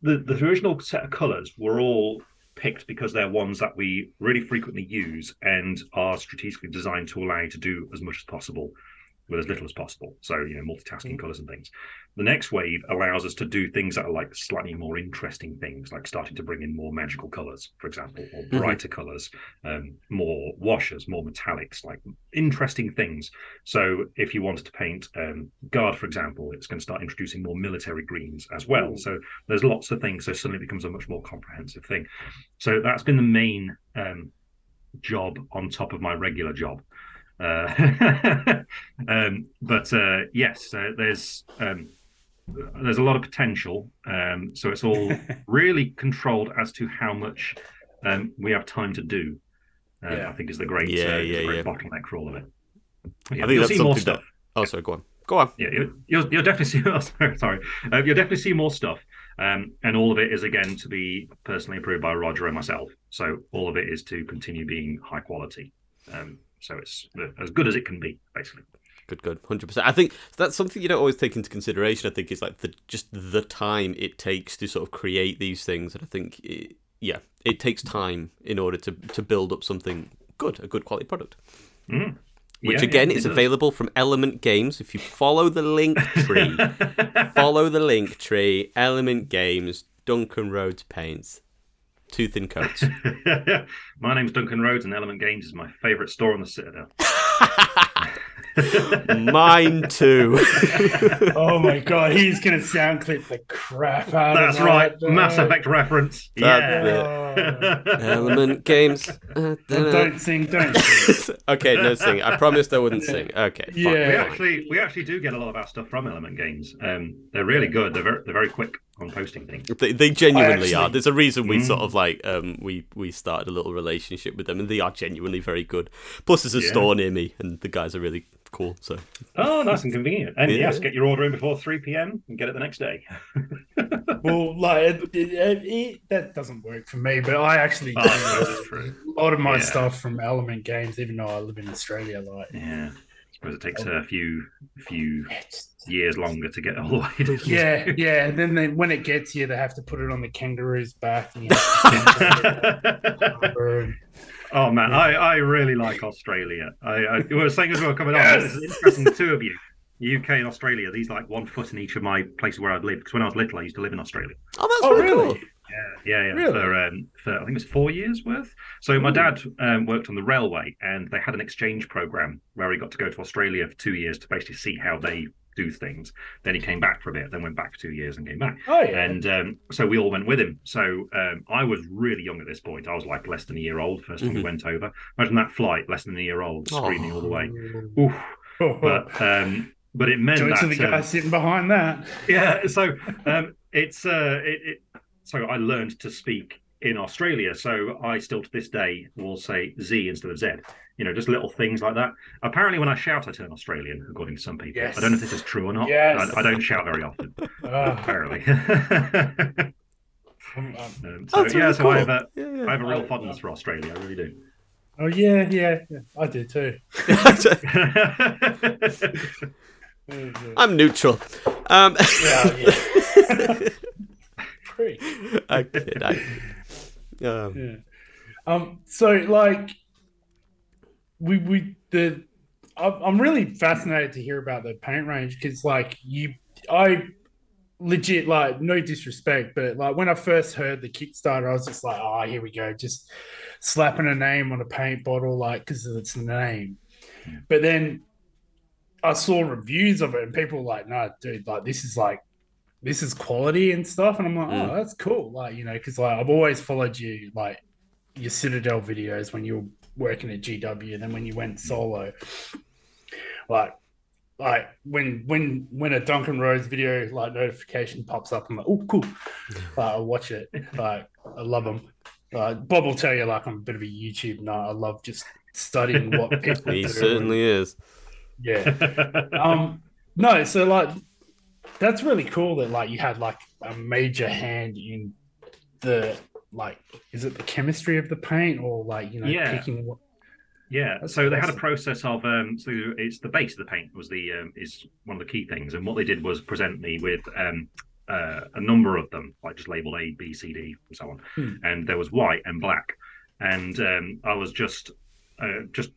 the, the original set of colours were all picked because they're ones that we really frequently use and are strategically designed to allow you to do as much as possible with as little as possible. So, you know, multitasking mm-hmm. colours and things. The next wave allows us to do things that are like slightly more interesting things, like starting to bring in more magical colours, for example, or brighter mm-hmm. colours, um, more washers, more metallics, like interesting things. So if you wanted to paint um, Guard, for example, it's going to start introducing more military greens as well. Mm-hmm. So there's lots of things. So suddenly it becomes a much more comprehensive thing. So that's been the main um, job on top of my regular job. Uh, um, but uh, yes, uh, there's um, there's a lot of potential. Um, so it's all really controlled as to how much um, we have time to do. Uh, yeah. I think is the great, yeah, uh, yeah, great yeah. bottleneck for all of it. Yeah, I think that's something that. Oh, sorry, go on, go on. Yeah, you'll, you'll, you'll definitely see. Oh, sorry, sorry. Uh, you'll definitely see more stuff, um, and all of it is again to be personally approved by Roger and myself. So all of it is to continue being high quality. Um, So it's as good as it can be, basically. Good, good, one hundred percent. I think that's something you don't always take into consideration, I think, is like the just the time it takes to sort of create these things. And I think, it, yeah, it takes time in order to, to build up something good, a good quality product. Mm. Which, yeah, again, yeah, is available from Element Games. If you follow the link tree, follow the link tree, Element Games, Duncan Rhodes Paints. Two thin coats. My name's Duncan Rhodes, and Element Games is my favourite store on the Citadel. Mine too. Oh my god, he's going to sound clip the crap out That's of right. that. That's right, Mass Effect reference. That's yeah. It. Element Games. Uh, don't sing, don't sing. Okay, no sing. I promised I wouldn't sing. Okay, yeah. Fine. We actually, we actually do get a lot of our stuff from Element Games. Um, they're really good. They're very, they're very quick on posting things. They, they genuinely actually, are. There's a reason we mm. sort of like um, we we started a little relationship with them, and they are genuinely very good. Plus, there's a yeah. store near me, and the guys are really cool. So oh, nice and convenient. And yeah. yes, get your order in before three p.m. and get it the next day. Well, like it, it, it, that doesn't work for me, but I actually do oh, a lot of my yeah. stuff from Element Games, even though I live in Australia. Like, yeah, I suppose it takes a few few years longer to get all the way. To yeah, yeah. And then they, when it gets here, they have to put it on the kangaroo's back. You know, oh man, yeah. I, I really like Australia. I, I we were saying as we were coming yes. on, this is interesting. The two of you, U K and Australia, these like one foot in each of my places where I'd lived. Because when I was little, I used to live in Australia. Oh, that's oh, really cool. Really? Yeah, yeah, yeah. Really? For, um, for I think it was four years worth. So my Ooh. dad um, worked on the railway, and they had an exchange program where he got to go to Australia for two years to basically see how they do things. Then he came back for a bit, then went back for two years and came back. Oh, yeah. And um, so we all went with him. So um, I was really young at this point. I was like less than a year old first time mm-hmm. we went over. Imagine that flight, less than a year old, screaming oh. all the way. Oof. Oh. But um, but it meant Joy that to the guy um, sitting behind that. Yeah. So um, it's uh, it, it. So I learned to speak in Australia. So I still to this day will say Z instead of Z. You know, just little things like that. Apparently, when I shout, I turn Australian, according to some people. Yes. I don't know if this is true or not. Yes. I, I don't shout very often, uh, apparently. um, um, so, oh, yeah, really so cool. I have a, yeah, yeah. I have a real fondness for Australia. I really do. Oh, yeah, yeah. yeah. I do, too. I'm neutral. Um... yeah, yeah. Pretty. I did, I did. Um... Yeah. Um, so, like... We we the I'm really fascinated to hear about the paint range because like you I legit like no disrespect but like when I first heard the Kickstarter I was just like oh here we go just slapping a name on a paint bottle like because it's the name yeah. But then I saw reviews of it and people were like no dude like this is like this is quality and stuff and I'm like yeah. oh that's cool like you know because like I've always followed you like your Citadel videos when you were working at G W and then when you went solo like like when when when a Duncan Rhodes video like notification pops up I'm like oh cool like, I'll watch it like I love them uh, Bob will tell you like I'm a bit of a YouTube nut I love just studying what people he do. Certainly is yeah um no so like that's really cool that like you had like a major hand in the like is it the chemistry of the paint or like you know yeah. picking what Yeah, that's so they had a process of um, so it's the base of the paint was the um, is one of the key things, and what they did was present me with um, uh, a number of them, like just labeled A, B, C, D, and so on. Hmm. And there was white and black, and um, I was just uh, just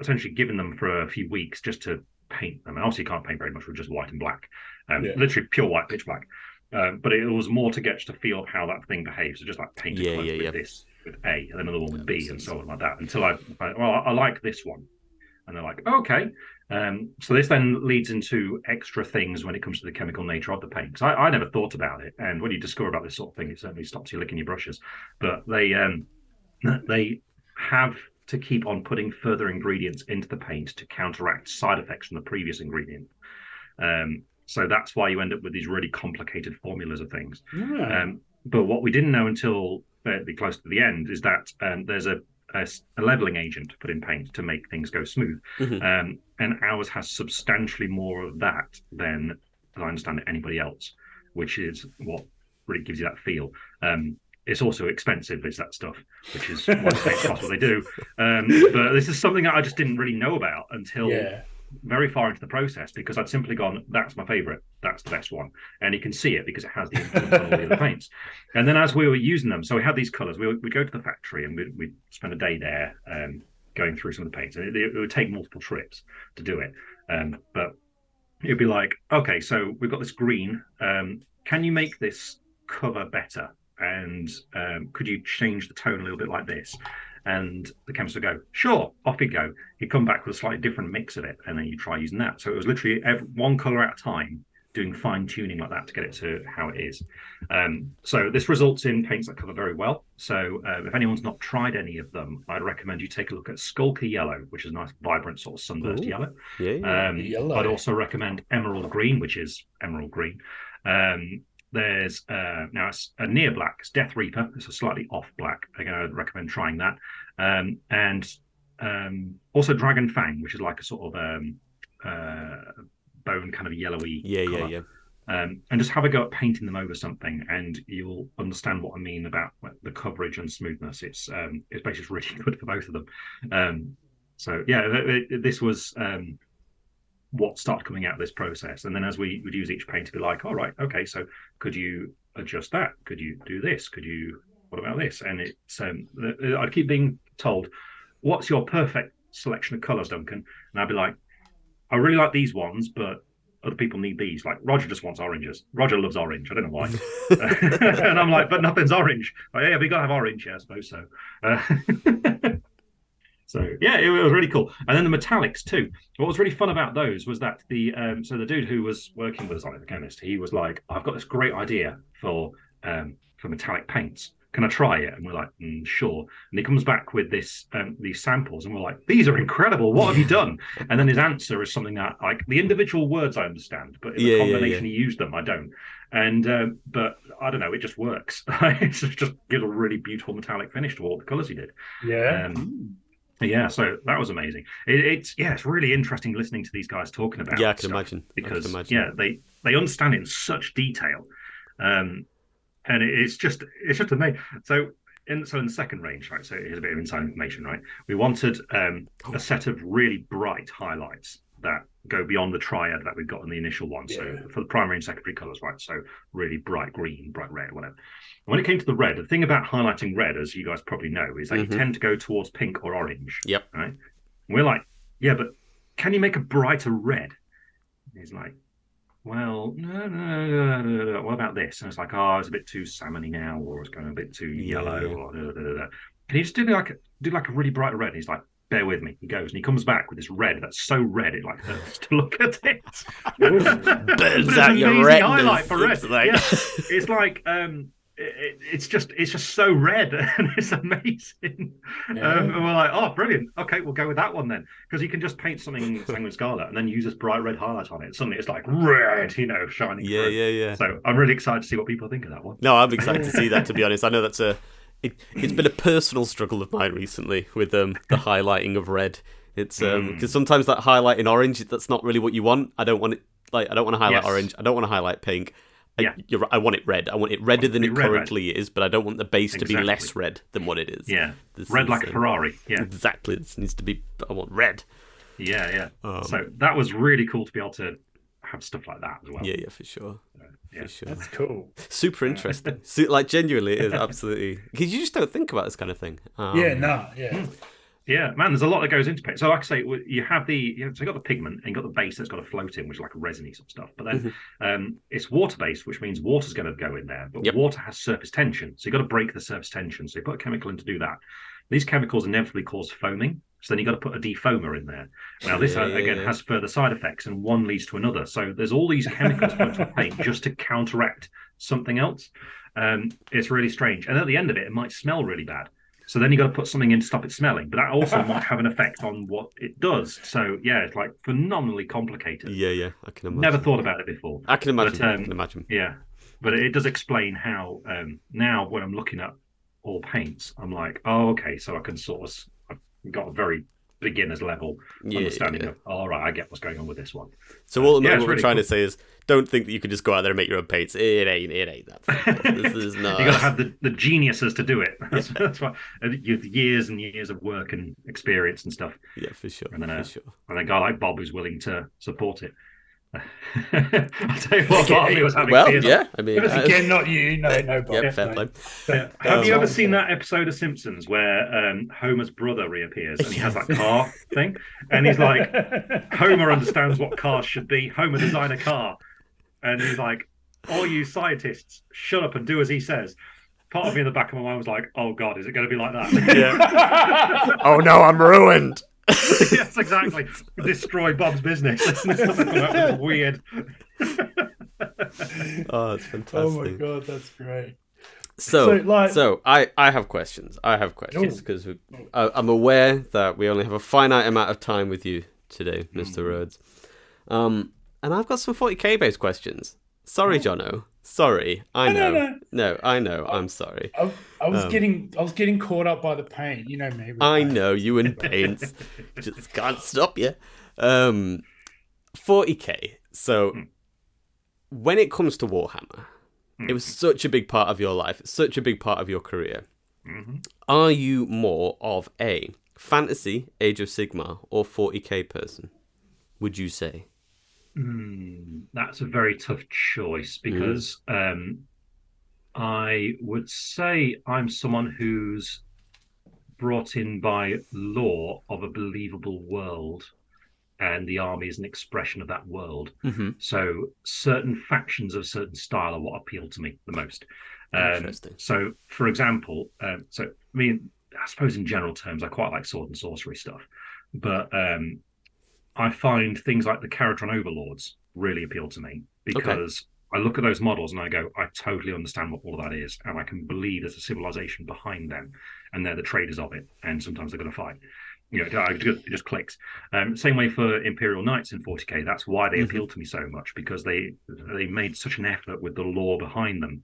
essentially giving them for a few weeks just to paint them. And obviously, you can't paint very much with just white and black, um, yeah. literally pure white, pitch black. Uh, but it was more to get just a feel of how that thing behaves. So just like paint yeah, yeah, with yeah. this. With A, and then another one with B, and so on like that. Until I, I, well, I like this one, and they're like, okay. Um, so this then leads into extra things when it comes to the chemical nature of the paint. Because I, I never thought about it, and when you discover about this sort of thing, it certainly stops you licking your brushes. But they, um, they have to keep on putting further ingredients into the paint to counteract side effects from the previous ingredient. Um, so that's why you end up with these really complicated formulas of things. Yeah. Um, but what we didn't know until fairly close to the end is that um, there's a, a, a leveling agent to put in paint to make things go smooth. Mm-hmm. Um, and ours has substantially more of that than, as I understand it, anybody else, which is what really gives you that feel. Um, it's also expensive, is that stuff, which is why it's what they do. Um, but this is something that I just didn't really know about until yeah. very far into the process, because I'd simply gone, that's my favourite, that's the best one. And you can see it because it has the influence on all the other paints. And then as we were using them, so we had these colours, we would go to the factory and we'd, we'd spend a day there um, going through some of the paints. And it, it would take multiple trips to do it. Um, but it'd be like, okay, so we've got this green. Um, can you make this cover better? And um, could you change the tone a little bit like this? And the chemist would go, sure, off you go. He'd come back with a slightly different mix of it, and then you try using that. So it was literally every, one colour at a time, doing fine-tuning like that to get it to how it is. Um, so this results in paints that cover very well. So uh, if anyone's not tried any of them, I'd recommend you take a look at Skulker Yellow, which is a nice, vibrant sort of sunburst Ooh, yellow. Yeah, um, yellow. I'd also recommend Emerald Green, which is Emerald Green. Um, There's uh, now it's a near black, it's Death Reaper, it's a slightly off black. Again, I'd recommend trying that. Um, and um, also Dragon Fang, which is like a sort of um, uh, bone kind of yellowy yeah, colour. Yeah, yeah. Um, and just have a go at painting them over something, and you'll understand what I mean about the coverage and smoothness. It's um, it's basically really good for both of them. Um, so, yeah, it, it, this was. Um, what started coming out of this process. And then as we would use each paint to be like, all right, okay, so could you adjust that? Could you do this? Could you, what about this? And it's, um, I keep being told, what's your perfect selection of colours, Duncan? And I'd be like, I really like these ones, but other people need these. Like Roger just wants oranges. Roger loves orange. I don't know why. And I'm like, but nothing's orange. Like, yeah, we got to have orange. Yeah, I suppose so. Uh, So yeah, it was really cool. And then the metallics too. What was really fun about those was that the um, so the dude who was working with us on it, the chemist, he was like, "I've got this great idea for um, for metallic paints. Can I try it?" And we're like, mm, "Sure." And he comes back with this um, these samples, and we're like, "These are incredible. What have you done?" And then his answer is something that like the individual words I understand, but in yeah, the combination yeah, yeah. he used them, I don't. And um, but I don't know, it just works. It just gives a really beautiful metallic finish to all the colours he did. Yeah. Um, Yeah, so that was amazing. It, it's yeah, it's really interesting listening to these guys talking about. Yeah, I can imagine because I can imagine. yeah, they, they understand it in such detail, um, and it, it's just it's just amazing. So in so in the second range, right? So here's a bit of inside information, right? We wanted um, a set of really bright highlights that go beyond the triad that we've got in the initial one. Yeah. So for the primary and secondary colours, right? So really bright green, bright red, whatever. When it came to the red, the thing about highlighting red, as you guys probably know, is that mm-hmm. you tend to go towards pink or orange. Yep. Right? And we're like, yeah, but can you make a brighter red? And he's like, well, no, no, no, no, no. What about this? And it's like, oh, it's a bit too salmony now, or it's going a bit too yellow. Yeah. Or, da, da, da, da. Can you just do like, do like a really bright red? And he's like, bear with me. He goes and he comes back with this red that's so red it like hurts to look at it. Burns out your retina. Highlight for red. Like... Yeah. It's like. Um, It, it's just it's just so red and it's amazing. Yeah. Um, and we're like, oh, brilliant. Okay, we'll go with that one then. Because you can just paint something sanguine scarlet and then use this bright red highlight on it. Suddenly it's like red, you know, shining. Yeah, through. yeah, yeah. So I'm really excited to see what people think of that one. No, I'm excited to see that, to be honest. I know that's a... It, it's been a personal struggle of mine recently with um, the highlighting of red. It's um, because mm. sometimes that highlight in orange, that's not really what you want. I don't want it Like, I don't want to highlight yes. orange. I don't want to highlight pink. I, yeah. you're, I want it red. I want it redder want than it red, currently red. is, but I don't want the base exactly. to be less red than what it is. Yeah, this red like a Ferrari. Yeah, exactly. This needs to be. I want red. Yeah, yeah. Um, so that was really cool to be able to have stuff like that as well. Yeah, yeah, for sure. Uh, yeah. For sure. That's cool. Super interesting. so, like, genuinely, it is absolutely because you just don't think about this kind of thing. Um, yeah, no, yeah. Yeah, man, there's a lot that goes into paint. So, like I say, you have the you know, so you've got the pigment and you've got the base that's got a float in, which is like a resiny sort of stuff. But then mm-hmm. um, it's water-based, which means water's going to go in there. But yep. water has surface tension. So you've got to break the surface tension. So you put a chemical in to do that. These chemicals inevitably cause foaming. So then you've got to put a defoamer in there. Now, this, yeah, again, yeah. has further side effects, and one leads to another. So there's all these chemicals put into paint just to counteract something else. Um, it's really strange. And at the end of it, it might smell really bad. So then you've got to put something in to stop it smelling. But that also might have an effect on what it does. So, yeah, it's like phenomenally complicated. Yeah, yeah, I can imagine. Never thought about it before. I can imagine, but, um, I can imagine. Yeah, but it does explain how um, now when I'm looking at all paints, I'm like, oh, okay, so I can sort of, I've got a very beginner's level yeah, understanding yeah. of, all right, I get what's going on with this one. So ultimately yeah, what really we're trying cool. to say is, don't think that you can just go out there and make your own paints. It ain't. It ain't that simple. This is not. You got to have the, the geniuses to do it. That's, yeah. that's why you have years and years of work and experience and stuff. Yeah, for sure. And then, for uh, sure. and then a guy like Bob who's willing to support it. I'll tell you what, part of me was having well, tears. Yeah, I mean, it was again not you, no, no, Bob. Yeah, fair play. So, have um, you ever seen that episode of Simpsons where um, Homer's brother reappears and he has that car thing, and he's like, Homer understands what cars should be. Homer designed a car. And he's like, all you scientists, shut up and do as he says. Part of me in the back of my mind was like, oh, God, is it going to be like that? Yeah. Oh, no, I'm ruined. Yes, exactly. Destroy Bob's business. It's weird. Oh, it's fantastic. Oh, my God, that's great. So, so, like... so I, I have questions. I have questions because oh. I'm aware that we only have a finite amount of time with you today, Mister Mm. Rhodes. Um... And I've got some forty K based questions. Sorry, Jono. Sorry, I know. No, no, no. no I know. I, I'm sorry. I, I was um, getting, I was getting caught up by the paint. You know me. I paint. know you and paints. Just can't stop you. Um, forty K. So, mm. when it comes to Warhammer, mm. it was such a big part of your life. Such a big part of your career. Mm-hmm. Are you more of a fantasy, Age of Sigmar, or forty K person? Would you say? Mm, that's a very tough choice because mm. um, I would say I'm someone who's brought in by law of a believable world, and the army is an expression of that world. Mm-hmm. So certain factions of certain style are what appeal to me the most. Um, so, for example, um, so I mean, I suppose in general terms, I quite like sword and sorcery stuff, but. Um, I find things like the Caradhran Overlords really appeal to me because okay. I look at those models and I go, I totally understand what all of that is, and I can believe there's a civilization behind them, and they're the traders of it, and sometimes they're going to fight. You know, it just clicks. Um, same way for Imperial Knights in forty K. That's why they mm-hmm. appeal to me so much because they they made such an effort with the lore behind them.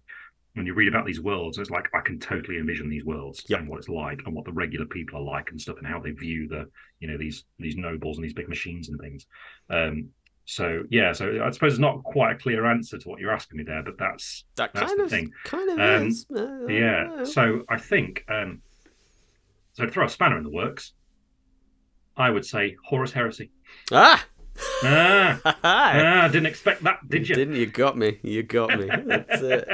When you read about these worlds, it's like I can totally envision these worlds yep. and what it's like and what the regular people are like and stuff and how they view the, you know, these these nobles and these big machines and things. Um, so yeah, so I suppose it's not quite a clear answer to what you're asking me there, but that's that that's kind the of, thing. Kind of um, is. Uh, yeah. So I think um, so to throw a spanner in the works, I would say Horus Heresy. Ah. ah, ah, didn't expect that, did you? Didn't you got me? You got me. That's it.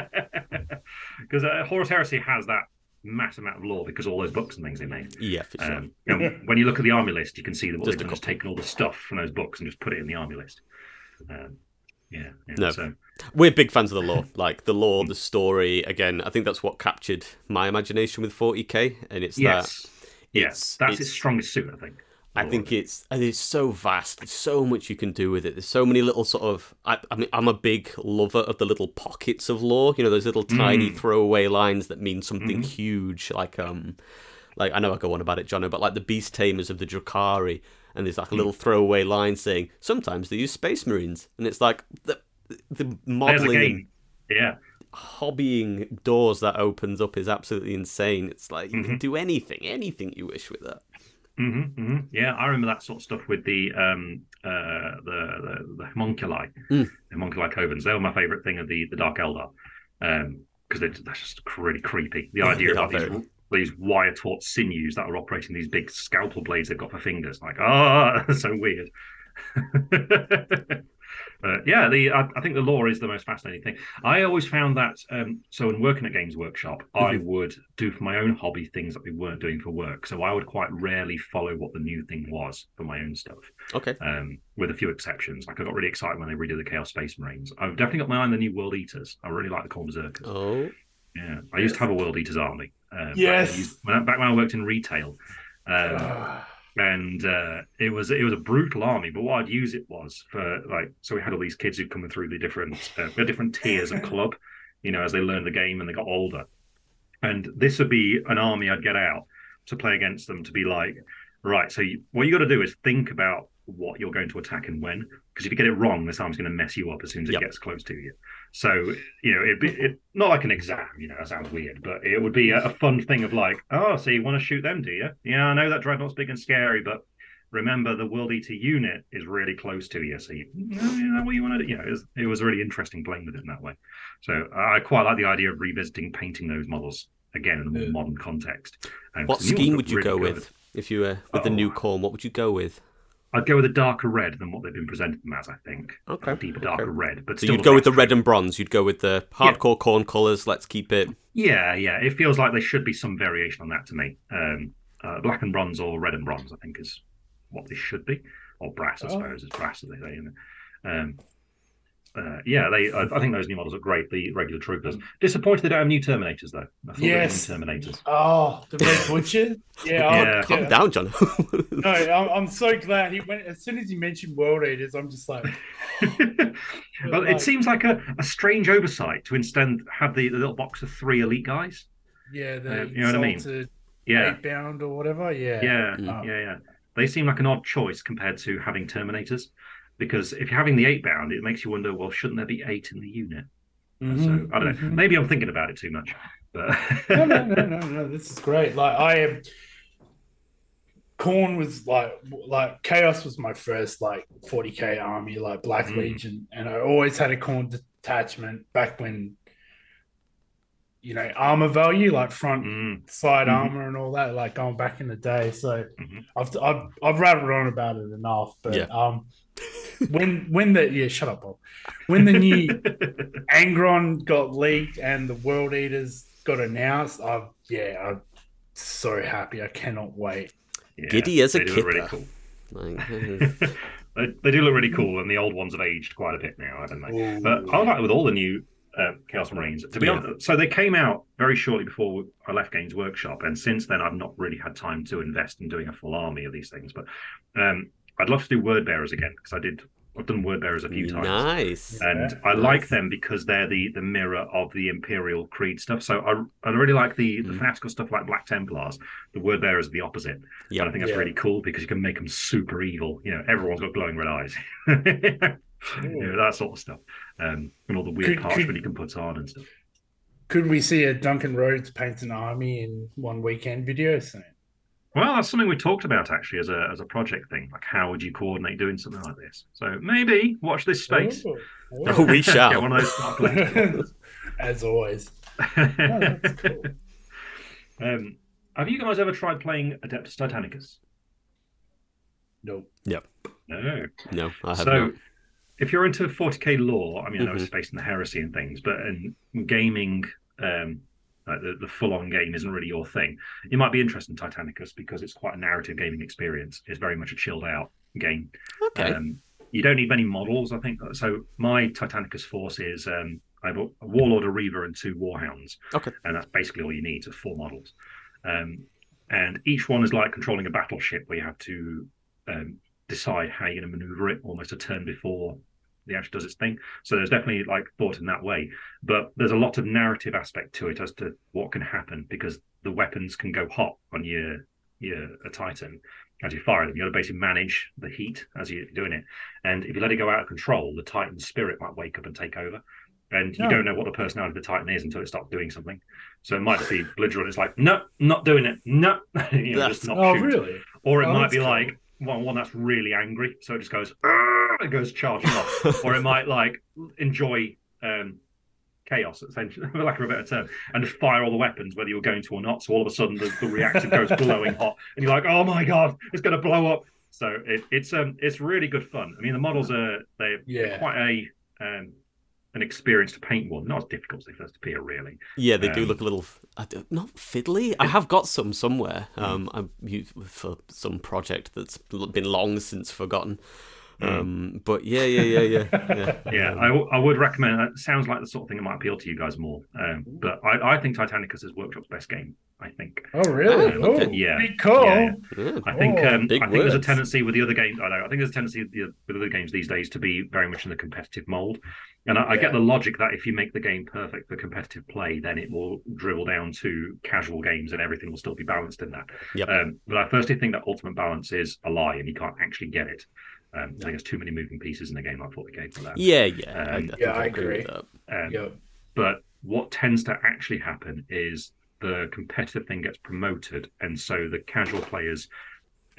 Because uh, Horus Heresy has that massive amount of lore because all those books and things they made. Yeah, for sure. Um, and when you look at the army list, you can see that what just they've just taken all the stuff from those books and just put it in the army list. Um, yeah. yeah no. So. We're big fans of the lore, like the lore, the story. Again, I think that's what captured my imagination with forty K, and it's yes. that. Yes, it's, that's it's... its strongest suit, I think. I think it's it's so vast. There's so much you can do with it. There's so many little sort of... I, I mean, I'm a big lover of the little pockets of lore. You know, those little tiny mm. throwaway lines that mean something mm. huge. Like, um, like I know I go on about it, Jono, but like the Beast Tamers of the Drukhari. And there's like a little throwaway line saying, sometimes they use Space Marines. And it's like the, the modelling... Yeah. Hobbying doors that opens up is absolutely insane. It's like you mm-hmm. can do anything, anything you wish with that. Mm-hmm, mm-hmm. Yeah, I remember that sort of stuff with the um, uh, the, the the homunculi, mm. the homunculi covens. They were my favourite thing of the, the Dark Eldar, because um, that's just really creepy. The idea of these very... these wire taut sinews that are operating these big scalpel blades they've got for fingers, like ah, oh, so weird. Uh, yeah, the I, I think the lore is the most fascinating thing. I always found that, um, so in working at Games Workshop, mm-hmm. I would do for my own hobby things that we weren't doing for work. So I would quite rarely follow what the new thing was for my own stuff. Okay. Um, with a few exceptions. Like I got really excited when they redid the Chaos Space Marines. I've definitely got my eye on the new World Eaters. I really like the Corn Berserkers. Oh. Yeah. I used to have a World Eaters army. Uh, yes. Back, used, when I, back when I worked in retail. Um, And uh, it was it was a brutal army, but what I'd use it was for like so we had all these kids who'd come through the different uh, the different tiers of club, you know, as they learned the game and they got older. And this would be an army I'd get out to play against them to be like, right, so you, what you got to do is think about what you're going to attack and when, because if you get it wrong, this arm's going to mess you up as soon as yep. it gets close to you. So you know, it'd be it, not like an exam. You know, that sounds weird, but it would be a, a fun thing of like, oh, so you want to shoot them, do you? Yeah, I know that dreadnought's big and scary, but remember the World Eater unit is really close to you, so you, you know what you want to do. You know, it was, it was really interesting playing with it in that way. So I quite like the idea of revisiting painting those models again in a more yeah. modern context. Um, what scheme would you really go good. with if you were with oh. the new Corn? What would you go with? I'd go with a darker red than what they've been presented them as, I think. Okay. A deeper, darker okay. red. But so you'd go with the red and bronze. You'd go with the hardcore yeah. Corn colours. Let's keep it. Yeah, yeah. It feels like there should be some variation on that to me. Um, uh, black and bronze or red and bronze, I think, is what this should be. Or brass, I oh. suppose. It's brass, as they say. Isn't it? Um, uh, yeah, they. I, I think those new models are great, the regular troopers. Disappointed they don't have new Terminators, though. I thought yes. they were new Terminators. Oh, the Red Butcher? Yeah. Oh, yeah. Calm yeah. down, John. No, I'm, I'm so glad. he went. As soon as you mentioned World Eaters, I'm just like... Well, like... it seems like a, a strange oversight to instead have the, the little box of three elite guys. Yeah, the um, you know what I mean? Yeah. Bound or whatever, yeah. Yeah, mm. um, yeah, yeah. They seem like an odd choice compared to having Terminators. Because if you're having the eight bound, it makes you wonder, well, shouldn't there be eight in the unit? Mm-hmm, so I don't know. Mm-hmm. Maybe I'm thinking about it too much. But... no, no, no, no, no. This is great. Like I am. Corn was like like Chaos was my first like forty K army, like Black mm. Legion, and I always had a Corn detachment back when. You know, armor value, like front mm. side mm-hmm. armor and all that, like going back in the day. So mm-hmm. I've I've I've rattled on about it enough, but yeah. um. when when the yeah shut up Bob when the new Angron got leaked and the World Eaters got announced, I yeah I'm so happy. I cannot wait. Yeah, giddy as a kid. Really cool. Like, they, they do look really cool, and the old ones have aged quite a bit now, I don't know. But I like it with all the new uh, Chaos Marines. To be yeah. honest, so they came out very shortly before I left Games Workshop, and since then I've not really had time to invest in doing a full army of these things. But um. I'd love to do Word Bearers again because I did. I've done Word Bearers a few times. Nice, and yeah, I nice. like them because they're the, the mirror of the Imperial Creed stuff. So I I really like the, mm. the fanatical stuff like Black Templars. The Word Bearers are the opposite. Yeah, and I think that's yeah. really cool because you can make them super evil. You know, everyone's got glowing red eyes. You know, that sort of stuff, um, and all the weird could, parchment could, you can put on and stuff. Could we see a Duncan Rhodes paint an army in one weekend video soon? Well, that's something we talked about actually as a as a project thing. Like, how would you coordinate doing something like this? So maybe watch this space. Oh, oh. oh we shall. Get one of those as always. Oh, that's cool. Um, have you guys ever tried playing Adeptus Titanicus? No. Yep. No. No. I have so, not. If you're into forty K lore, I mean, mm-hmm. I know it's based in the heresy and things, but and gaming. Um, Like the, the full-on game isn't really your thing. You might be interested in Titanicus because it's quite a narrative gaming experience. It's very much a chilled-out game. Okay. Um, you don't need many models, I think. So my Titanicus force is um, I have a Warlord, a Reaver, and two Warhounds. Okay. And that's basically all you need, so four models. Um, and each one is like controlling a battleship where you have to um, decide how you're going to maneuver it almost a turn before the action does its thing. So there's definitely like thought in that way, but there's a lot of narrative aspect to it as to what can happen because the weapons can go hot on your your a Titan as you fire them. You got to basically manage the heat as you're doing it, and if you let it go out of control, the Titan's spirit might wake up and take over, and you no. don't know what the personality of the Titan is until it starts doing something. So it might be belligerent. It's like, no, not doing it. No, you know, just not oh, shoot. Really? Or it oh, might be cool. like one well, one that's really angry, so it just goes, it goes charging off. Or it might like enjoy um, chaos, essentially, for lack of a better term, and just fire all the weapons, whether you're going to or not. So all of a sudden, the, the reactor goes glowing hot, and you're like, oh my god, it's going to blow up. So it, it's um it's really good fun. I mean, the models are they're yeah. quite a um an experience to paint one. Not as difficult as they first appear, really. Yeah, they um, do look a little I don't, not fiddly. It, I have got some somewhere. Um, I for some project that's been long since forgotten. Um, but yeah, yeah, yeah, yeah, yeah. yeah um, I, w- I would recommend. It sounds like the sort of thing that might appeal to you guys more. Um, but I, I think Titanicus is Workshop's best game. I think. Oh really? Um, oh, yeah. Be cool. Yeah, yeah. I think. Oh, um, I think words. There's a tendency with the other games. I know. I think there's a tendency with the, with other games these days to be very much in the competitive mold. And I, yeah. I get the logic that if you make the game perfect for competitive play, then it will dribble down to casual games, and everything will still be balanced in that. Yep. Um, but I firstly think that ultimate balance is a lie, and you can't actually get it. Um, I think there's too many moving pieces in the game. I thought the game for that. Yeah, yeah, um, I yeah, I agree. agree with that. Um, yep. But what tends to actually happen is the competitive thing gets promoted, and so the casual players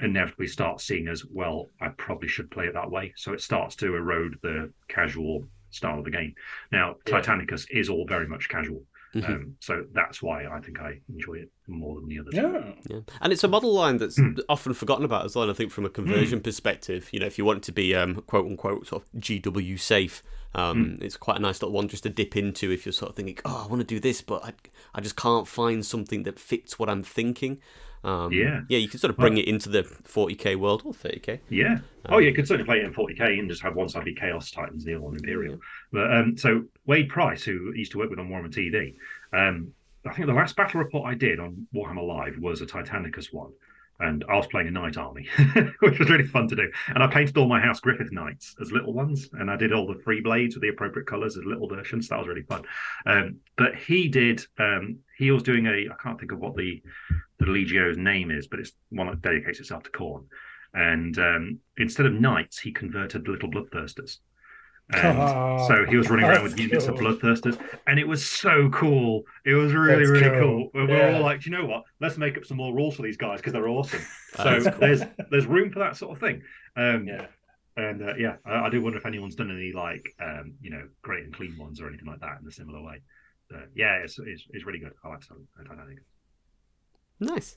inevitably start seeing as, well, I probably should play it that way. So it starts to erode the casual style of the game. Now, yeah. Titanicus is all very much casual. Mm-hmm. Um, so that's why I think I enjoy it more than the others. Yeah, yeah. And it's a model line that's mm. often forgotten about as well. And I think from a conversion mm. perspective, you know, if you want to be um, quote unquote sort of G W safe, um, mm. it's quite a nice little one just to dip into if you're sort of thinking, oh, I want to do this, but I, I just can't find something that fits what I'm thinking. Um, yeah, yeah, you can sort of bring well, it into the forty K world or thirty K. Yeah. Um, oh, yeah, you could certainly play it in forty K and just have one side be Chaos Titans, the other one Imperial. Yeah. But um, so Wade Price, who used to work with on Warhammer T V, um, I think the last battle report I did on Warhammer Live was a Titanicus one, and I was playing a knight army, which was really fun to do. And I painted all my House Griffith knights as little ones, and I did all the free blades with the appropriate colours as little versions. That was really fun. Um, but he did. Um, he was doing a. I can't think of what the. The Legio's name is, but it's one that dedicates itself to corn. And um, instead of knights, he converted little Bloodthirsters. And oh, so he was running around with cool. units of Bloodthirsters, and it was so cool. It was really, that's really cool. cool. We were yeah. all like, do you know what? Let's make up some more rules for these guys because they're awesome. So cool. there's there's room for that sort of thing. Um, yeah. And uh, yeah, I, I do wonder if anyone's done any like um, you know, great and clean ones or anything like that in a similar way. But yeah, it's it's, it's really good. I like something. I don't think. Nice.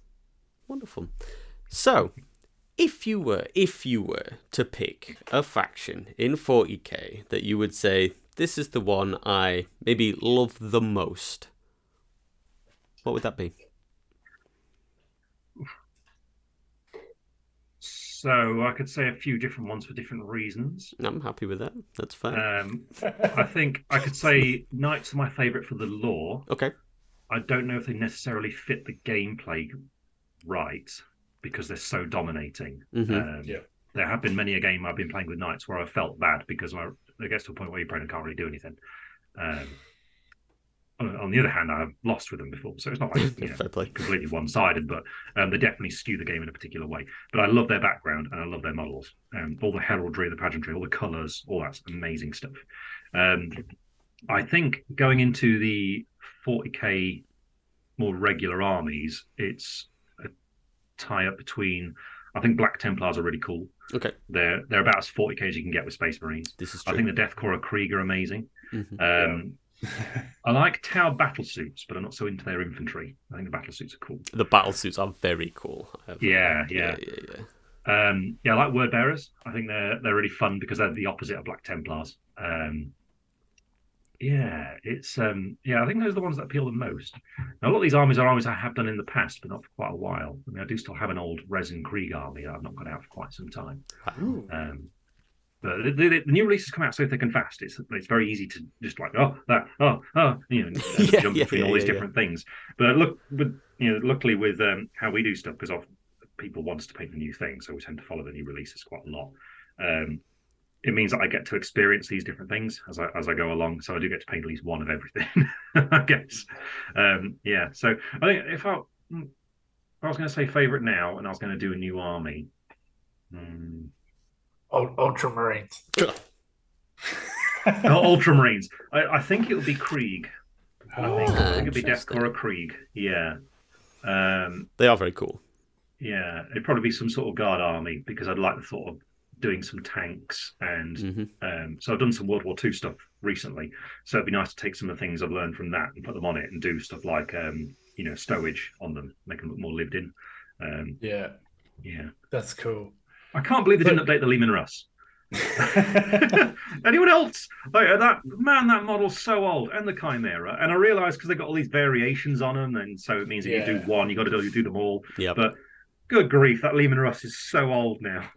Wonderful. So, if you were, if you were to pick a faction in forty K that you would say, this is the one I maybe love the most, what would that be? So, I could say a few different ones for different reasons. I'm happy with that. That's fine. Um, I think I could say Knights are my favourite for the lore. Okay. I don't know if they necessarily fit the gameplay right because they're so dominating. Mm-hmm. Um, yeah. There have been many a game I've been playing with Knights where I felt bad because I, it gets to a point where your opponent can't really do anything. Um, on, on the other hand, I've lost with them before, so it's not like you know, completely one-sided, but um, they definitely skew the game in a particular way. But I love their background and I love their models. Um, all the heraldry, the pageantry, all the colours, all that's amazing stuff. Um, I think going into the forty K more regular armies, it's a tie-up between, I think Black Templars are really cool. Okay. They're they're about as forty K as you can get with Space Marines. This is true. I think the Death Corps of Krieg are amazing. Mm-hmm. Um, yeah. I like Tau battlesuits, but I'm not so into their infantry. I think the battlesuits are cool. The battlesuits are very cool. Yeah, yeah. Yeah, yeah, yeah. Um, yeah, I like Word Bearers. I think they're they're really fun because they're the opposite of Black Templars. Um Yeah, it's um, yeah. I think those are the ones that appeal the most. Now, a lot of these armies are armies I have done in the past, but not for quite a while. I mean, I do still have an old resin Krieg army that I've not got out for quite some time. Ooh. Um, but the, the, the new releases come out so thick and fast. It's it's very easy to just like oh that oh oh you know yeah, jump yeah, between yeah, all these yeah, different yeah. things. But look, with you know, luckily with um, how we do stuff, because often people want us to paint the new thing, so we tend to follow the new releases quite a lot. Um, It means that I get to experience these different things as I as I go along, so I do get to paint at least one of everything, I guess. Um, yeah, so I think if I, if I was going to say favourite now, and I was going to do a new army, um... Ultramarines. no, Ultramarines. I, I think it would be Krieg. Oh, I think, I think it would be Death Corps of Krieg. Yeah. Um, they are very cool. Yeah. It'd probably be some sort of guard army because I'd like the thought of doing some tanks. And mm-hmm. um, so I've done some World War Two stuff recently. So it'd be nice to take some of the things I've learned from that and put them on it and do stuff like, um, you know, stowage on them, make them look more lived in. Um, yeah. Yeah. That's cool. I can't believe they but... didn't update the Leman Russ. Anyone else? Like, that man, that model's so old, and the Chimera. And I realised because they got all these variations on them, and so it means if yeah. you do one, you got to do them all. Yeah. But good grief, that Leman Russ is so old now.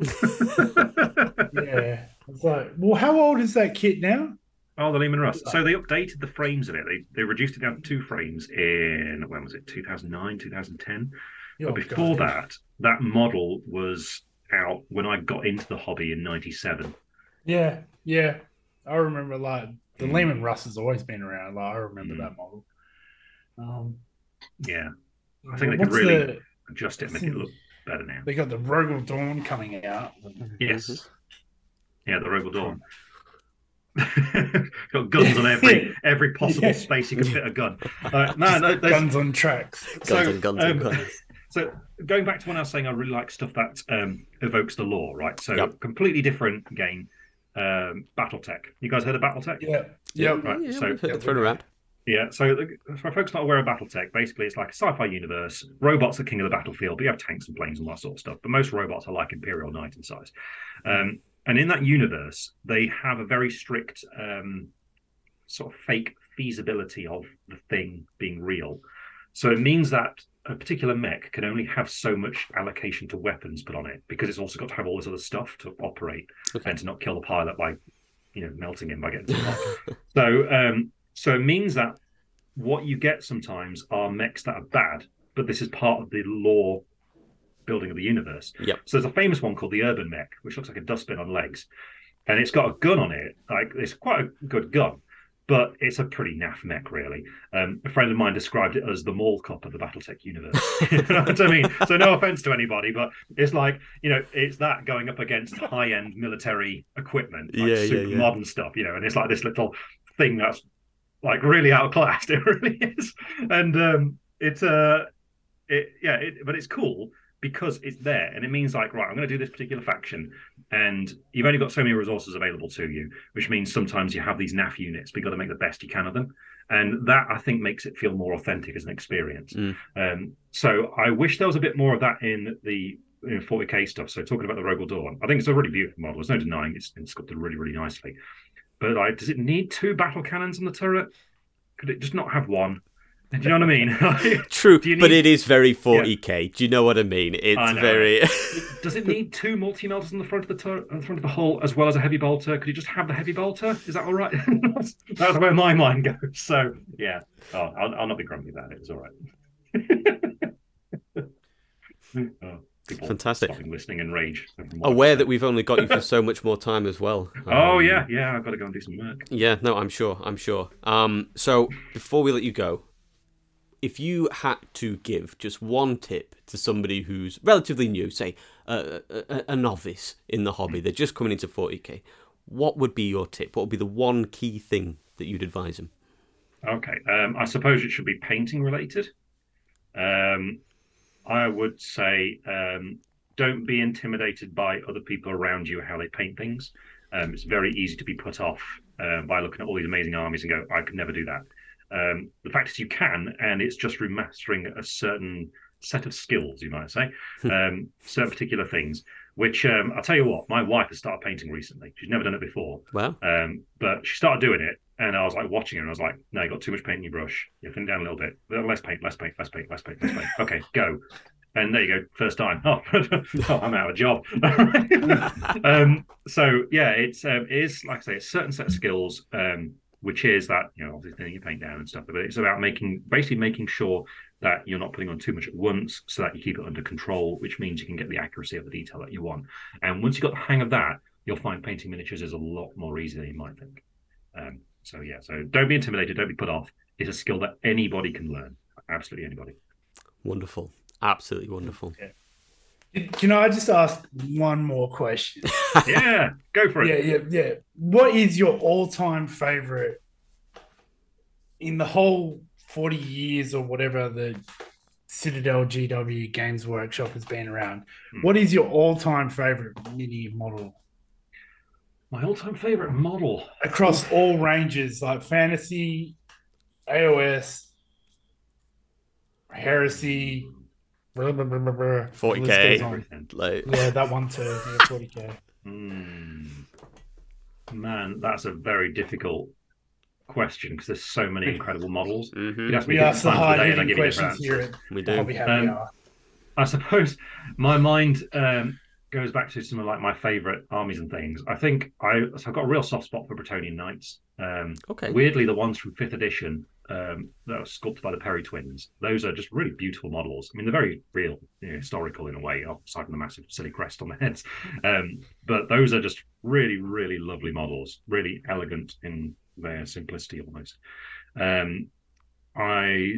Yeah. It's like, well, how old is that kit now? Oh, the Leman Russ. So they updated the frames of it. They they reduced it down to two frames in when was it? two thousand nine, two thousand ten. Oh, but before God. that, that model was out when I got into the hobby in ninety-seven. Yeah, yeah. I remember, like, the mm. Leman Russ has always been around. Like, I remember mm. that model. Um, yeah. I think they could really the, adjust it and make it look better now. They got the Rogal Dorn coming out. Yes. Yeah, the Rogal Dorn. Got guns on every every possible yeah. space you can fit a gun. Uh, no, no, guns on tracks. Guns so, and guns um, and guns. So going back to when I was saying I really like stuff that um, evokes the lore, right? So yep. completely different game, um, BattleTech. You guys heard of BattleTech? Yeah. Yeah. Right. Yeah, so we've heard the thrown around. Yeah. So the, for folks not aware of BattleTech, basically it's like a sci-fi universe. Robots are king of the battlefield, but you have tanks and planes and all that sort of stuff. But most robots are like Imperial Knight in size. Um, and in that universe, they have a very strict um, sort of fake feasibility of the thing being real. So it means that a particular mech can only have so much allocation to weapons put on it because it's also got to have all this other stuff to operate okay. and to not kill the pilot by, you know, melting him by getting too hot. So, um, so it means that what you get sometimes are mechs that are bad, but this is part of the lore building of the universe. Yep. So there's a famous one called the Urban Mech, which looks like a dustbin on legs, and it's got a gun on it. Like, it's quite a good gun. But it's a pretty naff mech, really. Um, a friend of mine described it as the mall cop of the BattleTech universe. You know what I mean? So no offense to anybody, but it's like, you know, it's that going up against high-end military equipment, like yeah, super yeah, yeah. modern stuff, you know, and it's like this little thing that's like really outclassed. It really is. And um, it's, uh, it, yeah, it, but it's cool because it's there, and it means like, right, I'm going to do this particular faction, and you've only got so many resources available to you, which means sometimes you have these naff units, but you've got to make the best you can of them. And that, I think, makes it feel more authentic as an experience. Mm. Um, so I wish there was a bit more of that in the in forty K stuff. So talking about the Rogal Dawn, I think it's a really beautiful model. There's no denying it's been sculpted really, really nicely. But like, does it need two battle cannons on the turret? Could it just not have one? Do you know what I mean? True, need... but it is very forty K. Yeah. Do you know what I mean? It's I very. Does it need two multi-melters on the front of the tur- on the front of the hull as well as a heavy bolter? Could you just have the heavy bolter? Is that all right? That's, that's where my mind goes. So yeah, oh, I'll, I'll not be grumpy about it. It's all right. Oh, fantastic. Stopping listening in rage. Aware that we've only got you for so much more time as well. Um, oh yeah, yeah. I've got to go and do some work. Yeah, no, I'm sure. I'm sure. Um, so before we let you go. If you had to give just one tip to somebody who's relatively new, say uh, a, a novice in the hobby, they're just coming into forty K, what would be your tip? What would be the one key thing that you'd advise them? Okay, um, I suppose it should be painting related. Um, I would say um, don't be intimidated by other people around you, how they paint things. Um, it's very easy to be put off uh, by looking at all these amazing armies and go, I could never do that. Um, the fact is you can, and it's just remastering a certain set of skills, you might say, um, certain particular things, which um, I'll tell you what, my wife has started painting recently. She's never done it before. Wow. Um, but she started doing it, and I was like watching her, and I was like, no, you got too much paint in your brush. You thin it down a little bit. Less paint, less paint, less paint, less paint, less paint. Okay, go. And there you go, first time. Oh, oh I'm out of a job. um, so, yeah, it's, um, it is, like I say, a certain set of skills, um, which is that, you know, obviously thinning your paint down and stuff, but it's about making, basically making sure that you're not putting on too much at once so that you keep it under control, which means you can get the accuracy of the detail that you want. And once you've got the hang of that, you'll find painting miniatures is a lot more easy than you might think. Um, so, yeah, so don't be intimidated, don't be put off. It's a skill that anybody can learn, absolutely anybody. Wonderful, absolutely wonderful. Yeah. Can I just ask one more question? Yeah, go for it. Yeah, yeah, yeah. What is your all-time favorite in the whole forty years or whatever the Citadel G W Games Workshop has been around? Mm. What is your all-time favorite mini model? My all-time favorite model across all ranges, like fantasy, A O S, heresy, blah, blah, blah, blah, blah. forty K. Like... Yeah, that one too. Yeah, forty K. Mm. Man, that's a very difficult question because there's so many incredible models. Mm-hmm. We ask the hard-hitting questions here. We do. Um, I suppose my mind... Um, goes back to some of like my favorite armies and things. I think I, so I've got a real soft spot for Bretonian Knights. Um, okay. Weirdly, the ones from fifth edition um, that were sculpted by the Perry twins, those are just really beautiful models. I mean, they're very real, you know, historical in a way, aside from the massive silly crest on their heads. Um, but those are just really, really lovely models, really elegant in their simplicity almost. Um, I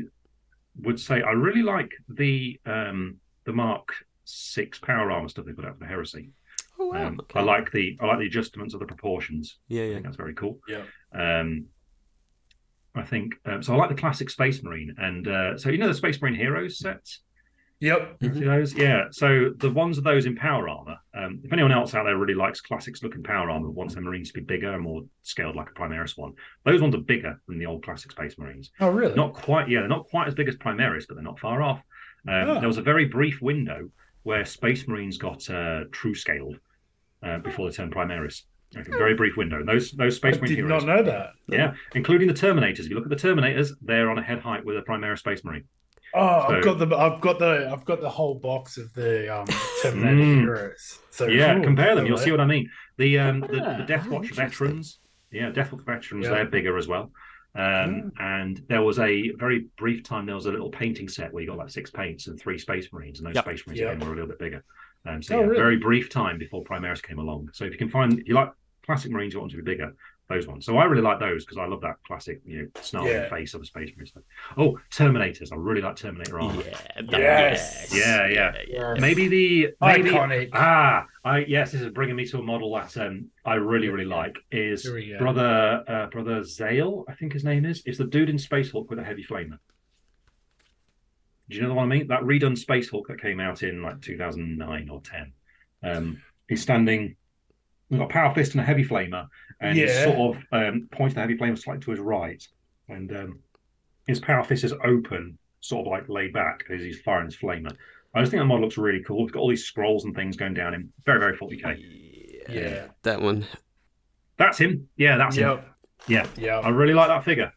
would say I really like the um, the Mark Six power armor stuff they put out for the Heresy. Oh wow! Um, okay. I like the I like the adjustments of the proportions. Yeah, yeah, I think that's very cool. Yeah. Um, I think um, so. I like the classic Space Marine, and uh, so you know the Space Marine Heroes sets. Yep. You see those? Yeah. So the ones of those in power armor. Um, if anyone else out there really likes classics looking power armor, wants their Marines to be bigger and more scaled like a Primaris one, those ones are bigger than the old classic Space Marines. Oh really? Not quite. Yeah, they're not quite as big as Primaris, but they're not far off. Um, oh. There was a very brief window where Space Marines got uh, true scaled uh, before they turned Primaris. Like a very brief window. And those those Space Marine heroes. I did not know that. Yeah, no. Including the Terminators. If you look at the Terminators, they're on a head height with a Primaris Space Marine. Oh, so, I've got the I've got the I've got the whole box of the um, Terminator mm, heroes. So yeah, cool. compare them. You'll see what I mean. The um, the, the Deathwatch oh, veterans. Yeah, Deathwatch veterans. Yeah. They're bigger as well. Um, yeah. And there was a very brief time there was a little painting set where you got like six paints and three Space Marines, and those yep. Space Marines yep. were a little bit bigger. Um, so oh, yeah, really? Very brief time before Primaris came along. So if you can find, if you like classic Marines, you want them to be bigger, those ones. So I really like those because I love that classic, you know, snarling yeah. face of a Space Marine. Oh, Terminators! I really like Terminator armor. Yeah, yes. yes, yeah, yeah. Yes. Maybe the maybe, iconic. Ah, I yes, this is bringing me to a model that um, I really, really like is brother uh, brother Zael, I think his name is. It's the dude in Space Hulk with a heavy flamer. Do you know what I mean? That redone Space Hulk that came out in like two thousand nine or ten. Um, he's standing. We've got a power fist and a heavy flamer, and yeah. he sort of um, points the heavy flamer slightly to his right, and um, his power fist is open, sort of like laid back as he's firing his flamer. I just think that model looks really cool. It's got all these scrolls and things going down him. Very, very forty K. Yeah, yeah. That one. That's him. Yeah, that's yep. him. Yeah, yeah. I really like that figure.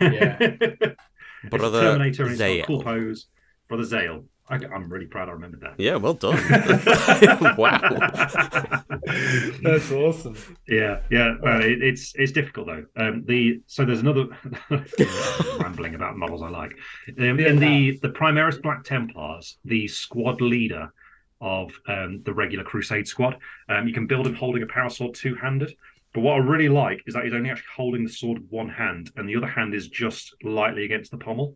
Yeah. Brother Terminator and Zael. It's got a cool pose. Brother Zael. I, I'm really proud I remembered that. Yeah, well done. Wow. That's awesome. Yeah, yeah. Well, it, it's it's difficult, though. Um, the So there's another... rambling about models I like. Um, in the, the Primaris Black Templars, the squad leader of um, the regular Crusade squad, um, you can build him holding a power sword two-handed. But what I really like is that he's only actually holding the sword with one hand, and the other hand is just lightly against the pommel.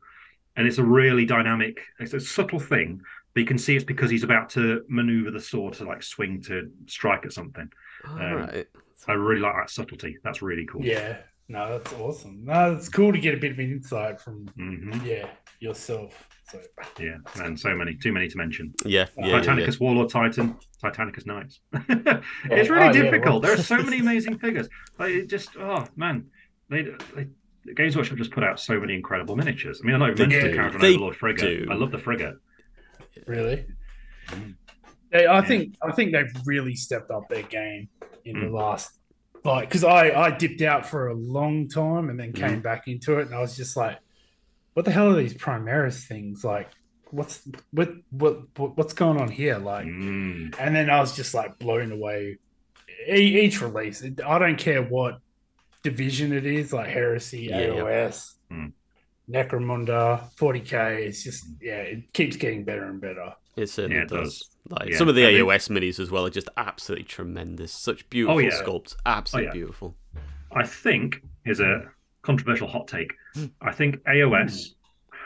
And it's a really dynamic, it's a subtle thing, but you can see it's because he's about to maneuver the sword to like swing to strike at something. Um, right. I really like that subtlety. That's really cool. Yeah. No, that's awesome. No, it's cool to get a bit of an insight from mm-hmm. yeah yourself. So yeah, man, so many, too many to mention. Yeah. yeah Titanicus yeah. Warlord Titan, Titanicus Knights. It's really oh, difficult. Yeah, well. There are so many amazing figures. Like, just, oh man, they they. Games Workshop just put out so many incredible miniatures. I mean, I know you mentioned the character they Lord Frigga. Do. I love the Frigga. Really? Mm. They, I yeah. think I think they've really stepped up their game in mm. the last, like, because I, I dipped out for a long time and then came mm. back into it, and I was just like, what the hell are these Primaris things? Like, what's what what, what what's going on here? Like, mm. and then I was just like blown away. E- each release, I don't care what division it is, like Heresy, yeah, A O S, yeah. Mm. Necromunda, forty K. It's just, yeah, it keeps getting better and better. It certainly yeah, it does. does. Like yeah. Some of the I A O S mean, minis as well are just absolutely tremendous. Such beautiful oh, yeah. sculpts. Absolutely oh, yeah. beautiful. I think, here's a controversial hot take, I think A O S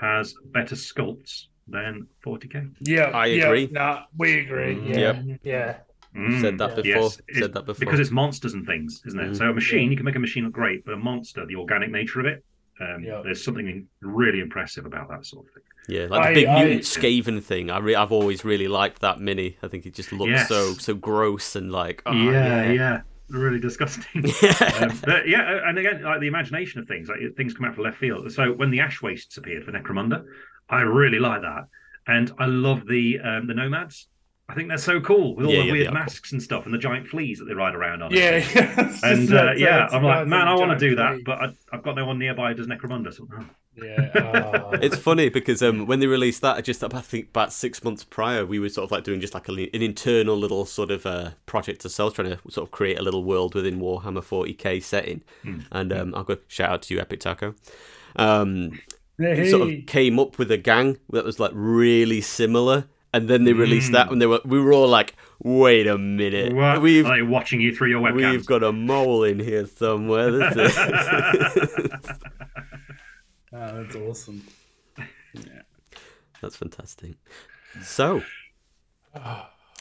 has better sculpts than forty K. Yeah, I agree. Yeah, nah, we agree. Yeah, yep. yeah. Mm, said that before. Yes. Said that before. Because it's monsters and things, isn't it? Mm. So a machine, you can make a machine look great, but a monster, the organic nature of it, um, yep. there's something really impressive about that sort of thing. Yeah, like I, the big I, mutant I, Skaven thing. I re- I've always really liked that mini. I think it just looked yes. so so gross and like. Oh, yeah, yeah. yeah. really disgusting. um, but yeah, and again, like the imagination of things, like things come out from left field. So when the ash wastes appeared for Necromunda, I really like that, and I love the um, the nomads. I think they're so cool with all yeah, the yeah, weird masks cool. and stuff, and the giant fleas that they ride around on. Yeah, yeah. and uh, yeah, I'm like, man, I want to do that, fleas. but I, I've got no one nearby who does Necromunda. So. Yeah, oh. It's funny because um, when they released that, just I think about six months prior, we were sort of like doing just like a, an internal little sort of uh, project ourselves, trying to sort of create a little world within Warhammer forty K setting. Mm. And um, I'll go shout out to you, Epic Taco. Um, hey. Sort of came up with a gang that was like really similar. And then they released mm. that, and they were we were all like, "Wait a minute, what? We've like watching you through your webcam. We've got a mole in here somewhere." This is... oh, that's awesome. Yeah. That's fantastic. So,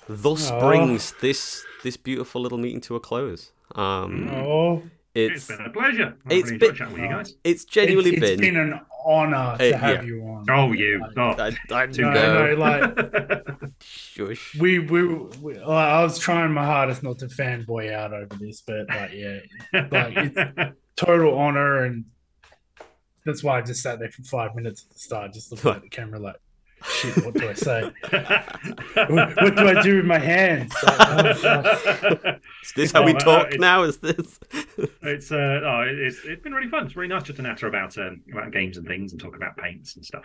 thus oh. brings this this beautiful little meeting to a close. Um, oh. It's, it's been a pleasure. I'm it's been, chatting with you guys. It's genuinely it's, it's been. It's been an honour to uh, have yeah. you on. Oh, you! Like, oh, I, I no, no, like shush. We, we, we like, I was trying my hardest not to fanboy out over this, but like, yeah, like it's total honour, and that's why I just sat there for five minutes at the start, just looking at the camera, like, shit, what do I say? what, what do I do with my hands? Like, oh, is this how no, we talk uh, now? Is this? it's uh, oh, it's it's been really fun. It's really nice just to natter about um, about games and things and talk about paints and stuff.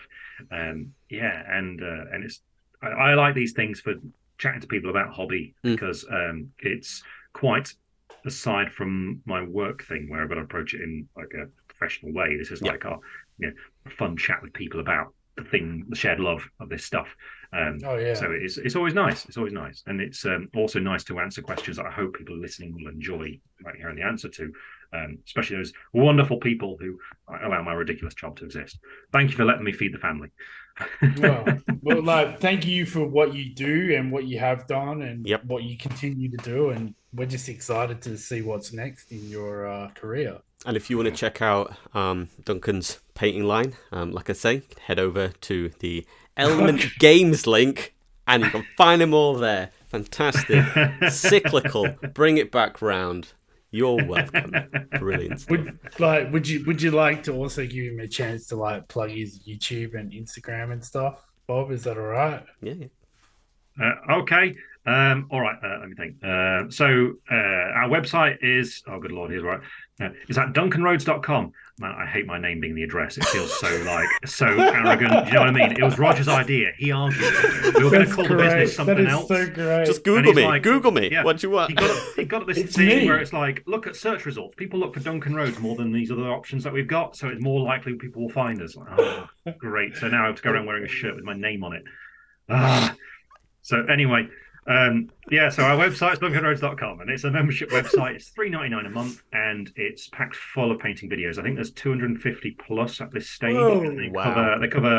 Um, yeah, and uh, and it's I, I like these things for chatting to people about hobby mm. because um, it's quite aside from my work thing where I've got to approach it in like a professional way. This is like yeah. our you know a fun chat with people about. The thing, the shared love of this stuff. Um, oh yeah. So it's it's always nice. It's always nice, and it's um, also nice to answer questions that I hope people listening will enjoy right hearing the answer to. Um, especially those wonderful people who allow my ridiculous job to exist. Thank you for letting me feed the family. well, well, like thank you for what you do and what you have done and yep. what you continue to do, and we're just excited to see what's next in your uh, career. And if you want to check out um, Duncan's painting line, um, like I say, head over to the Element Games link and you can find them all there. Fantastic. Cyclical. Bring it back round. You're welcome. Brilliant. Would, like, would you would you like to also give him a chance to like plug his YouTube and Instagram and stuff? Bob, is that all right? Yeah. yeah. Uh, okay. Um, all right. Uh, let me think. Uh, so uh, our website is, oh, good Lord, here's right. Uh, it's at duncan rhodes dot com. Man, I hate my name being the address. It feels so like so arrogant. Do you know what I mean? It was Roger's idea. He argued we were going to call great. the business something that is else. So great. Just Google me. Like, Google me. Yeah. What do you want? He got up, he got up this it's thing me. where it's like, look at search results. People look for Duncan Rhodes more than these other options that we've got, so it's more likely people will find us. Like, oh, great. So now I have to go around wearing a shirt with my name on it. Ah. So anyway, um, yeah, so our website is duncan rhodes dot com, and it's a membership website. It's three dollars and ninety-nine cents a month, and it's packed full of painting videos. I think there's two hundred fifty plus at this stage. Whoa, and they wow. cover, they cover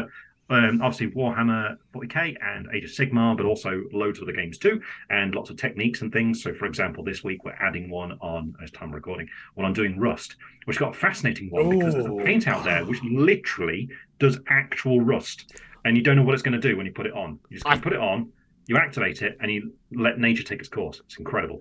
um, obviously Warhammer forty K and Age of Sigmar, but also loads of other games too, and lots of techniques and things. So, for example, this week we're adding one on, as time recording, one on doing rust, which got a fascinating one Ooh. because there's a paint out there which literally does actual rust, and you don't know what it's going to do when you put it on. You just I- put it on. You activate it and you let nature take its course. It's incredible.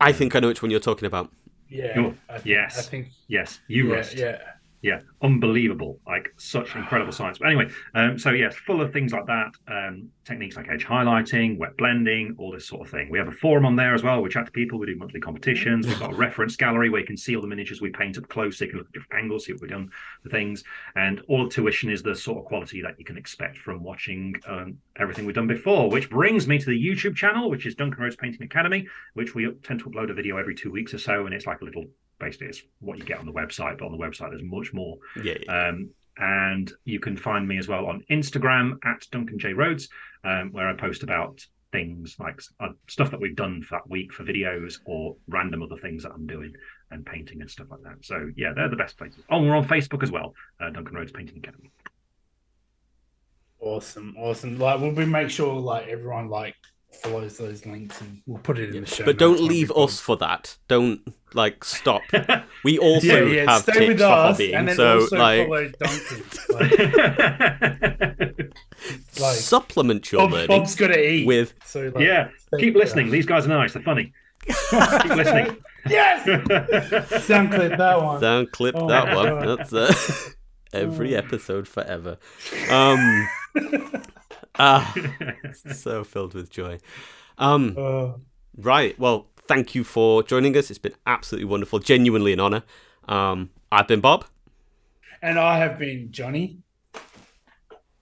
I think I know which one you're talking about. Yeah. Oh, I th- yes. I think. Yes. You yeah, rust. Yeah. Yeah. Unbelievable. Like such incredible science. But anyway, um, so yes, full of things like that. Um, techniques like edge highlighting, wet blending, all this sort of thing. We have a forum on there as well. We chat to people. We do monthly competitions. We've got a reference gallery where you can see all the miniatures we paint up close. So you can look at different angles, see what we've done, the things. And all the tuition is the sort of quality that you can expect from watching um, everything we've done before, which brings me to the YouTube channel, which is Duncan Rhodes Painting Academy, which we tend to upload a video every two weeks or so. And it's like a little, basically, it's what you get on the website, but on the website there's much more. Yeah. yeah. Um, and you can find me as well on Instagram at Duncan J Rhodes, um, where I post about things like uh, stuff that we've done for that week for videos or random other things that I'm doing and painting and stuff like that. So yeah, they're the best places. Oh, we're on Facebook as well, uh, Duncan Rhodes Painting Academy. Awesome, awesome. Like, we'll we make sure like everyone like follows those links, and we'll put it in yeah, the show. But don't leave everything. us for that. Don't like stop. We also yeah, yeah, have stay tips with for us, hobbying, and then so also like follow Duncan. Like, like supplement your Bob, learning. Bob's got to eat. With so, like, yeah, keep listening. Down. These guys are nice. They're funny. Keep listening. Yes. Sound clip that one. Sound clip oh, that one. God. That's it. Uh, every episode forever. Um, ah, so filled with joy. Um, uh, right. Well, thank you for joining us. It's been absolutely wonderful. Genuinely an honor. Um, I've been Bob. And I have been Johnny.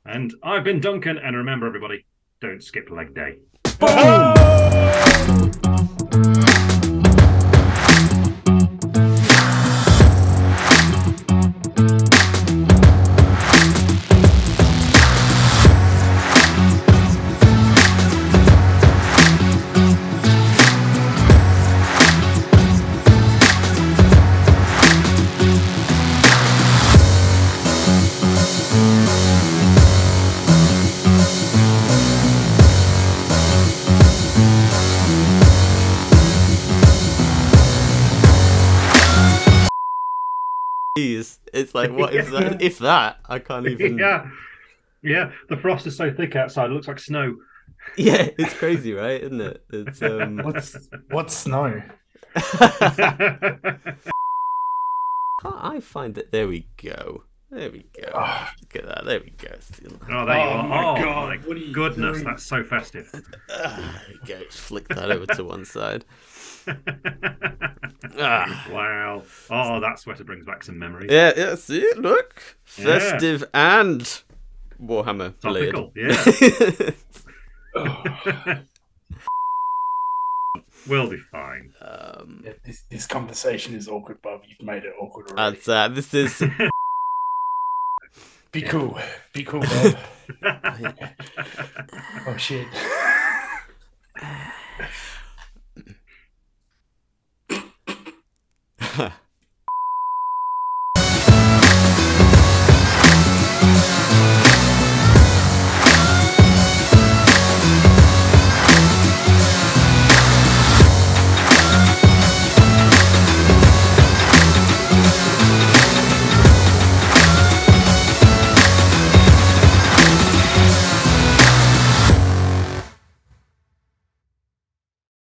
And I've been Duncan. And remember, everybody, don't skip leg day. Boom! Oh! It's like, what is yeah. that? If that, I can't even. Yeah, yeah. The frost is so thick outside; it looks like snow. Yeah, it's crazy, right? Isn't it? It's um... what's what's snow? Can't I find it? There we go. There we go. Oh. Look at that. There we go. Oh, there you oh, are. My oh, God. What goodness, that's so festive. Ah, there we go. Just flick that over to one side. ah. Wow. Oh, that sweater brings back some memories. Yeah, yeah. See it? Look. Festive yeah. and Warhammer. Topical, yeah. oh. We'll be fine. Um, yeah, this, this conversation is awkward, Bob. You've made it awkward already. That's, uh, this is... Be cool. Be cool, Bob. oh, shit. Huh.